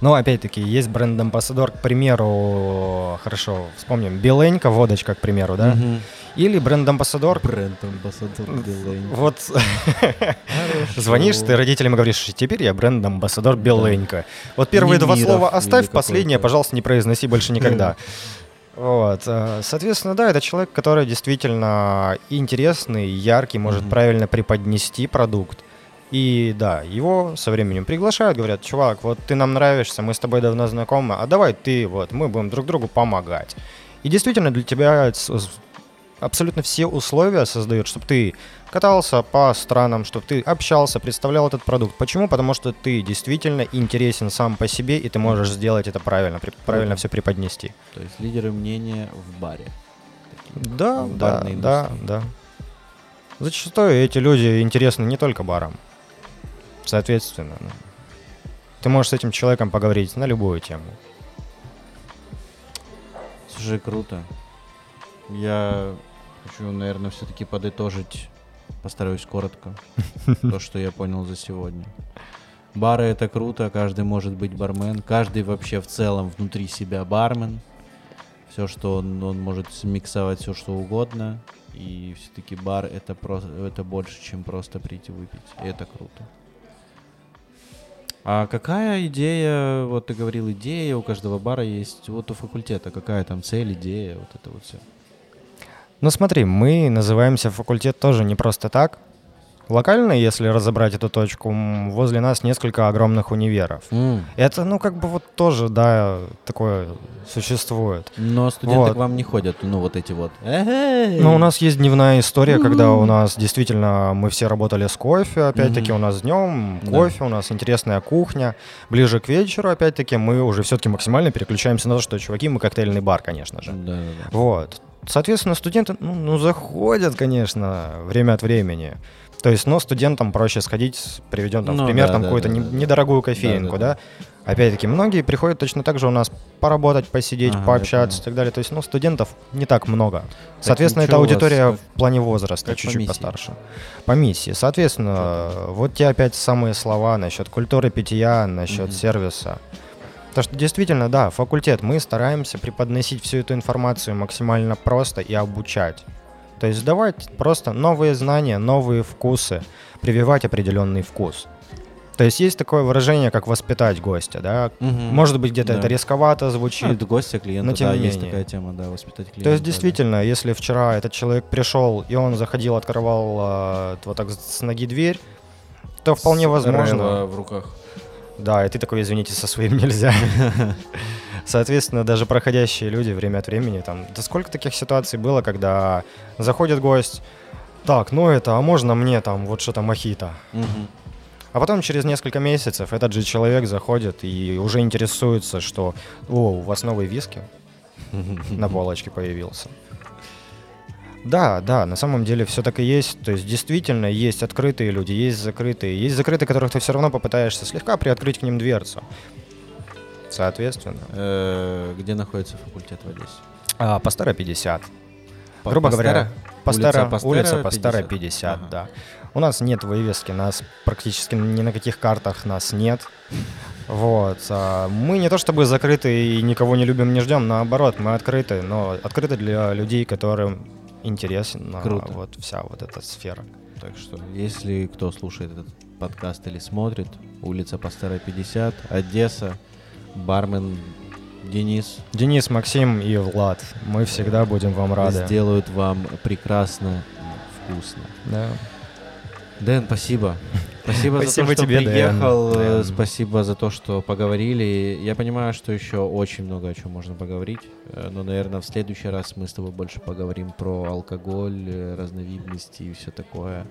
Но опять-таки есть бренд-амбассадор, к примеру, хорошо, вспомним, Беленька, водочка, к примеру, да? Угу. Или бренд-амбассадор... Бренд-амбассадор Беленька. Вот звонишь, ты родителям говоришь, теперь я бренд-амбассадор Беленька. Вот первые два слова оставь, последнее, пожалуйста, не произноси больше никогда. Вот, соответственно, да, это человек, который действительно интересный, яркий, может правильно преподнести продукт. И да, его со временем приглашают, говорят, чувак, вот ты нам нравишься, мы с тобой давно знакомы, а давай ты, вот, мы будем друг другу помогать. И действительно для тебя абсолютно все условия создают, чтобы ты катался по странам, чтобы ты общался, представлял этот продукт. Почему? Потому что ты действительно интересен сам по себе, и ты можешь сделать это правильно, правильно все преподнести. То есть лидеры мнения в баре. Такие, да, в да, да, да. Зачастую эти люди интересны не только барам. Соответственно, ты можешь с этим человеком поговорить на любую тему. Слушай, круто. Я хочу, наверное, все-таки подытожить, постараюсь коротко, то, что я понял за сегодня. Бары — это круто, каждый может быть бармен, каждый вообще в целом внутри себя бармен. Все, что он, он может смиксовать все, что угодно. И все-таки бар — это, просто, это больше, чем просто прийти выпить. И это круто. А какая идея, вот ты говорил, идея у каждого бара есть, вот у факультета, какая там цель, идея, вот это вот все? Ну смотри, мы называемся факультет тоже не просто так. Локально, если разобрать эту точку, возле нас несколько огромных универов. Mm. Это, ну, как бы вот тоже, да, такое существует. Но студенты вот. К вам не ходят, ну, вот эти вот. Э-э-э. Ну, у нас есть дневная история, mm-hmm. когда у нас действительно мы все работали с кофе, опять-таки mm-hmm. у нас днем кофе, да. у нас интересная кухня. Ближе к вечеру, опять-таки, мы уже все-таки максимально переключаемся на то, что, чуваки, мы коктейльный бар, конечно же. Mm-hmm. Вот. Соответственно, студенты, ну, ну, заходят, конечно, время от времени. То есть, но студентам проще сходить, приведем там, ну, в пример, да, там да, какую-то да, не, да. недорогую кофейнку, да, да, да. да? Опять-таки, многие приходят точно так же у нас поработать, посидеть, ага, пообщаться и так далее. То есть, ну, студентов не так много. Так соответственно, эта аудитория вас, в плане возраста чуть-чуть по постарше. По миссии. Соответственно, что-то. Вот те опять самые слова насчет культуры питья, насчет угу. сервиса. Потому что действительно, да, факультет, мы стараемся преподносить всю эту информацию максимально просто и обучать. То есть давать просто новые знания, новые вкусы, прививать определенный вкус. То есть есть такое выражение, как воспитать гостя, да? Угу. Может быть, где-то да. это рисковато звучит. Ну, это гостя, клиента, но, тем да, не есть менее. Такая тема, да, воспитать клиента. То есть действительно, да. если вчера этот человек пришел, и он заходил, открывал вот так с ноги дверь, то вполне с возможно... в руках. Да, и ты такой, извините, со своим нельзя. Соответственно, даже проходящие люди время от времени, там, да сколько таких ситуаций было, когда заходит гость, так, ну это, а можно мне там вот что-то мохито? Угу. А потом через несколько месяцев этот же человек заходит и уже интересуется, что, о, у вас новый виски на полочке появился. Да, да, на самом деле все так и есть. То есть действительно есть открытые люди, есть закрытые. Есть закрытые, которых ты все равно попытаешься слегка приоткрыть к ним дверцу. Соответственно. Где находится факультет в Одессе? А, Пастера пятьдесят. По, грубо Пастера? Говоря, Пастера, улица, улица Пастера пятьдесят, пятьдесят ага. да. У нас нет вывески, нас практически ни на каких картах нас нет. Вот. Мы не то чтобы закрыты и никого не любим, не ждем, наоборот, мы открыты, но открыты для людей, которым интересна вот вся вот эта сфера. Так что, если кто слушает этот подкаст или смотрит, улица Пастера пятьдесят, Одесса, бармен Денис. Денис, Максим и Влад. Мы всегда будем вам рады. Сделают вам прекрасно, вкусно. Да. Дэн, спасибо. Спасибо, спасибо за то, тебе, что приехал. Дэн. Спасибо за то, что поговорили. Я понимаю, что еще очень много о чем можно поговорить. Но, наверное, в следующий раз мы с тобой больше поговорим про алкоголь, разновидности и все такое.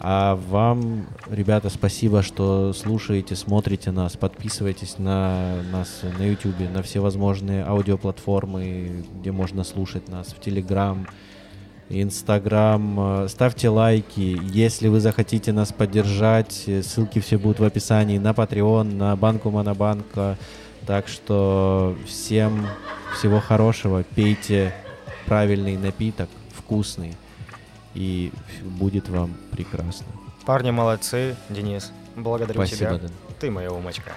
А вам, ребята, спасибо, что слушаете, смотрите нас, подписывайтесь на нас на YouTube, на всевозможные аудиоплатформы, где можно слушать нас, в Telegram, Инстаграм. Ставьте лайки, если вы захотите нас поддержать, ссылки все будут в описании, на Patreon, на банку Монобанка. Так что всем всего хорошего, пейте правильный напиток, вкусный. И будет вам прекрасно. Парни молодцы, Денис. Благодарю. Спасибо, тебя. Дэн. Ты моя умочка.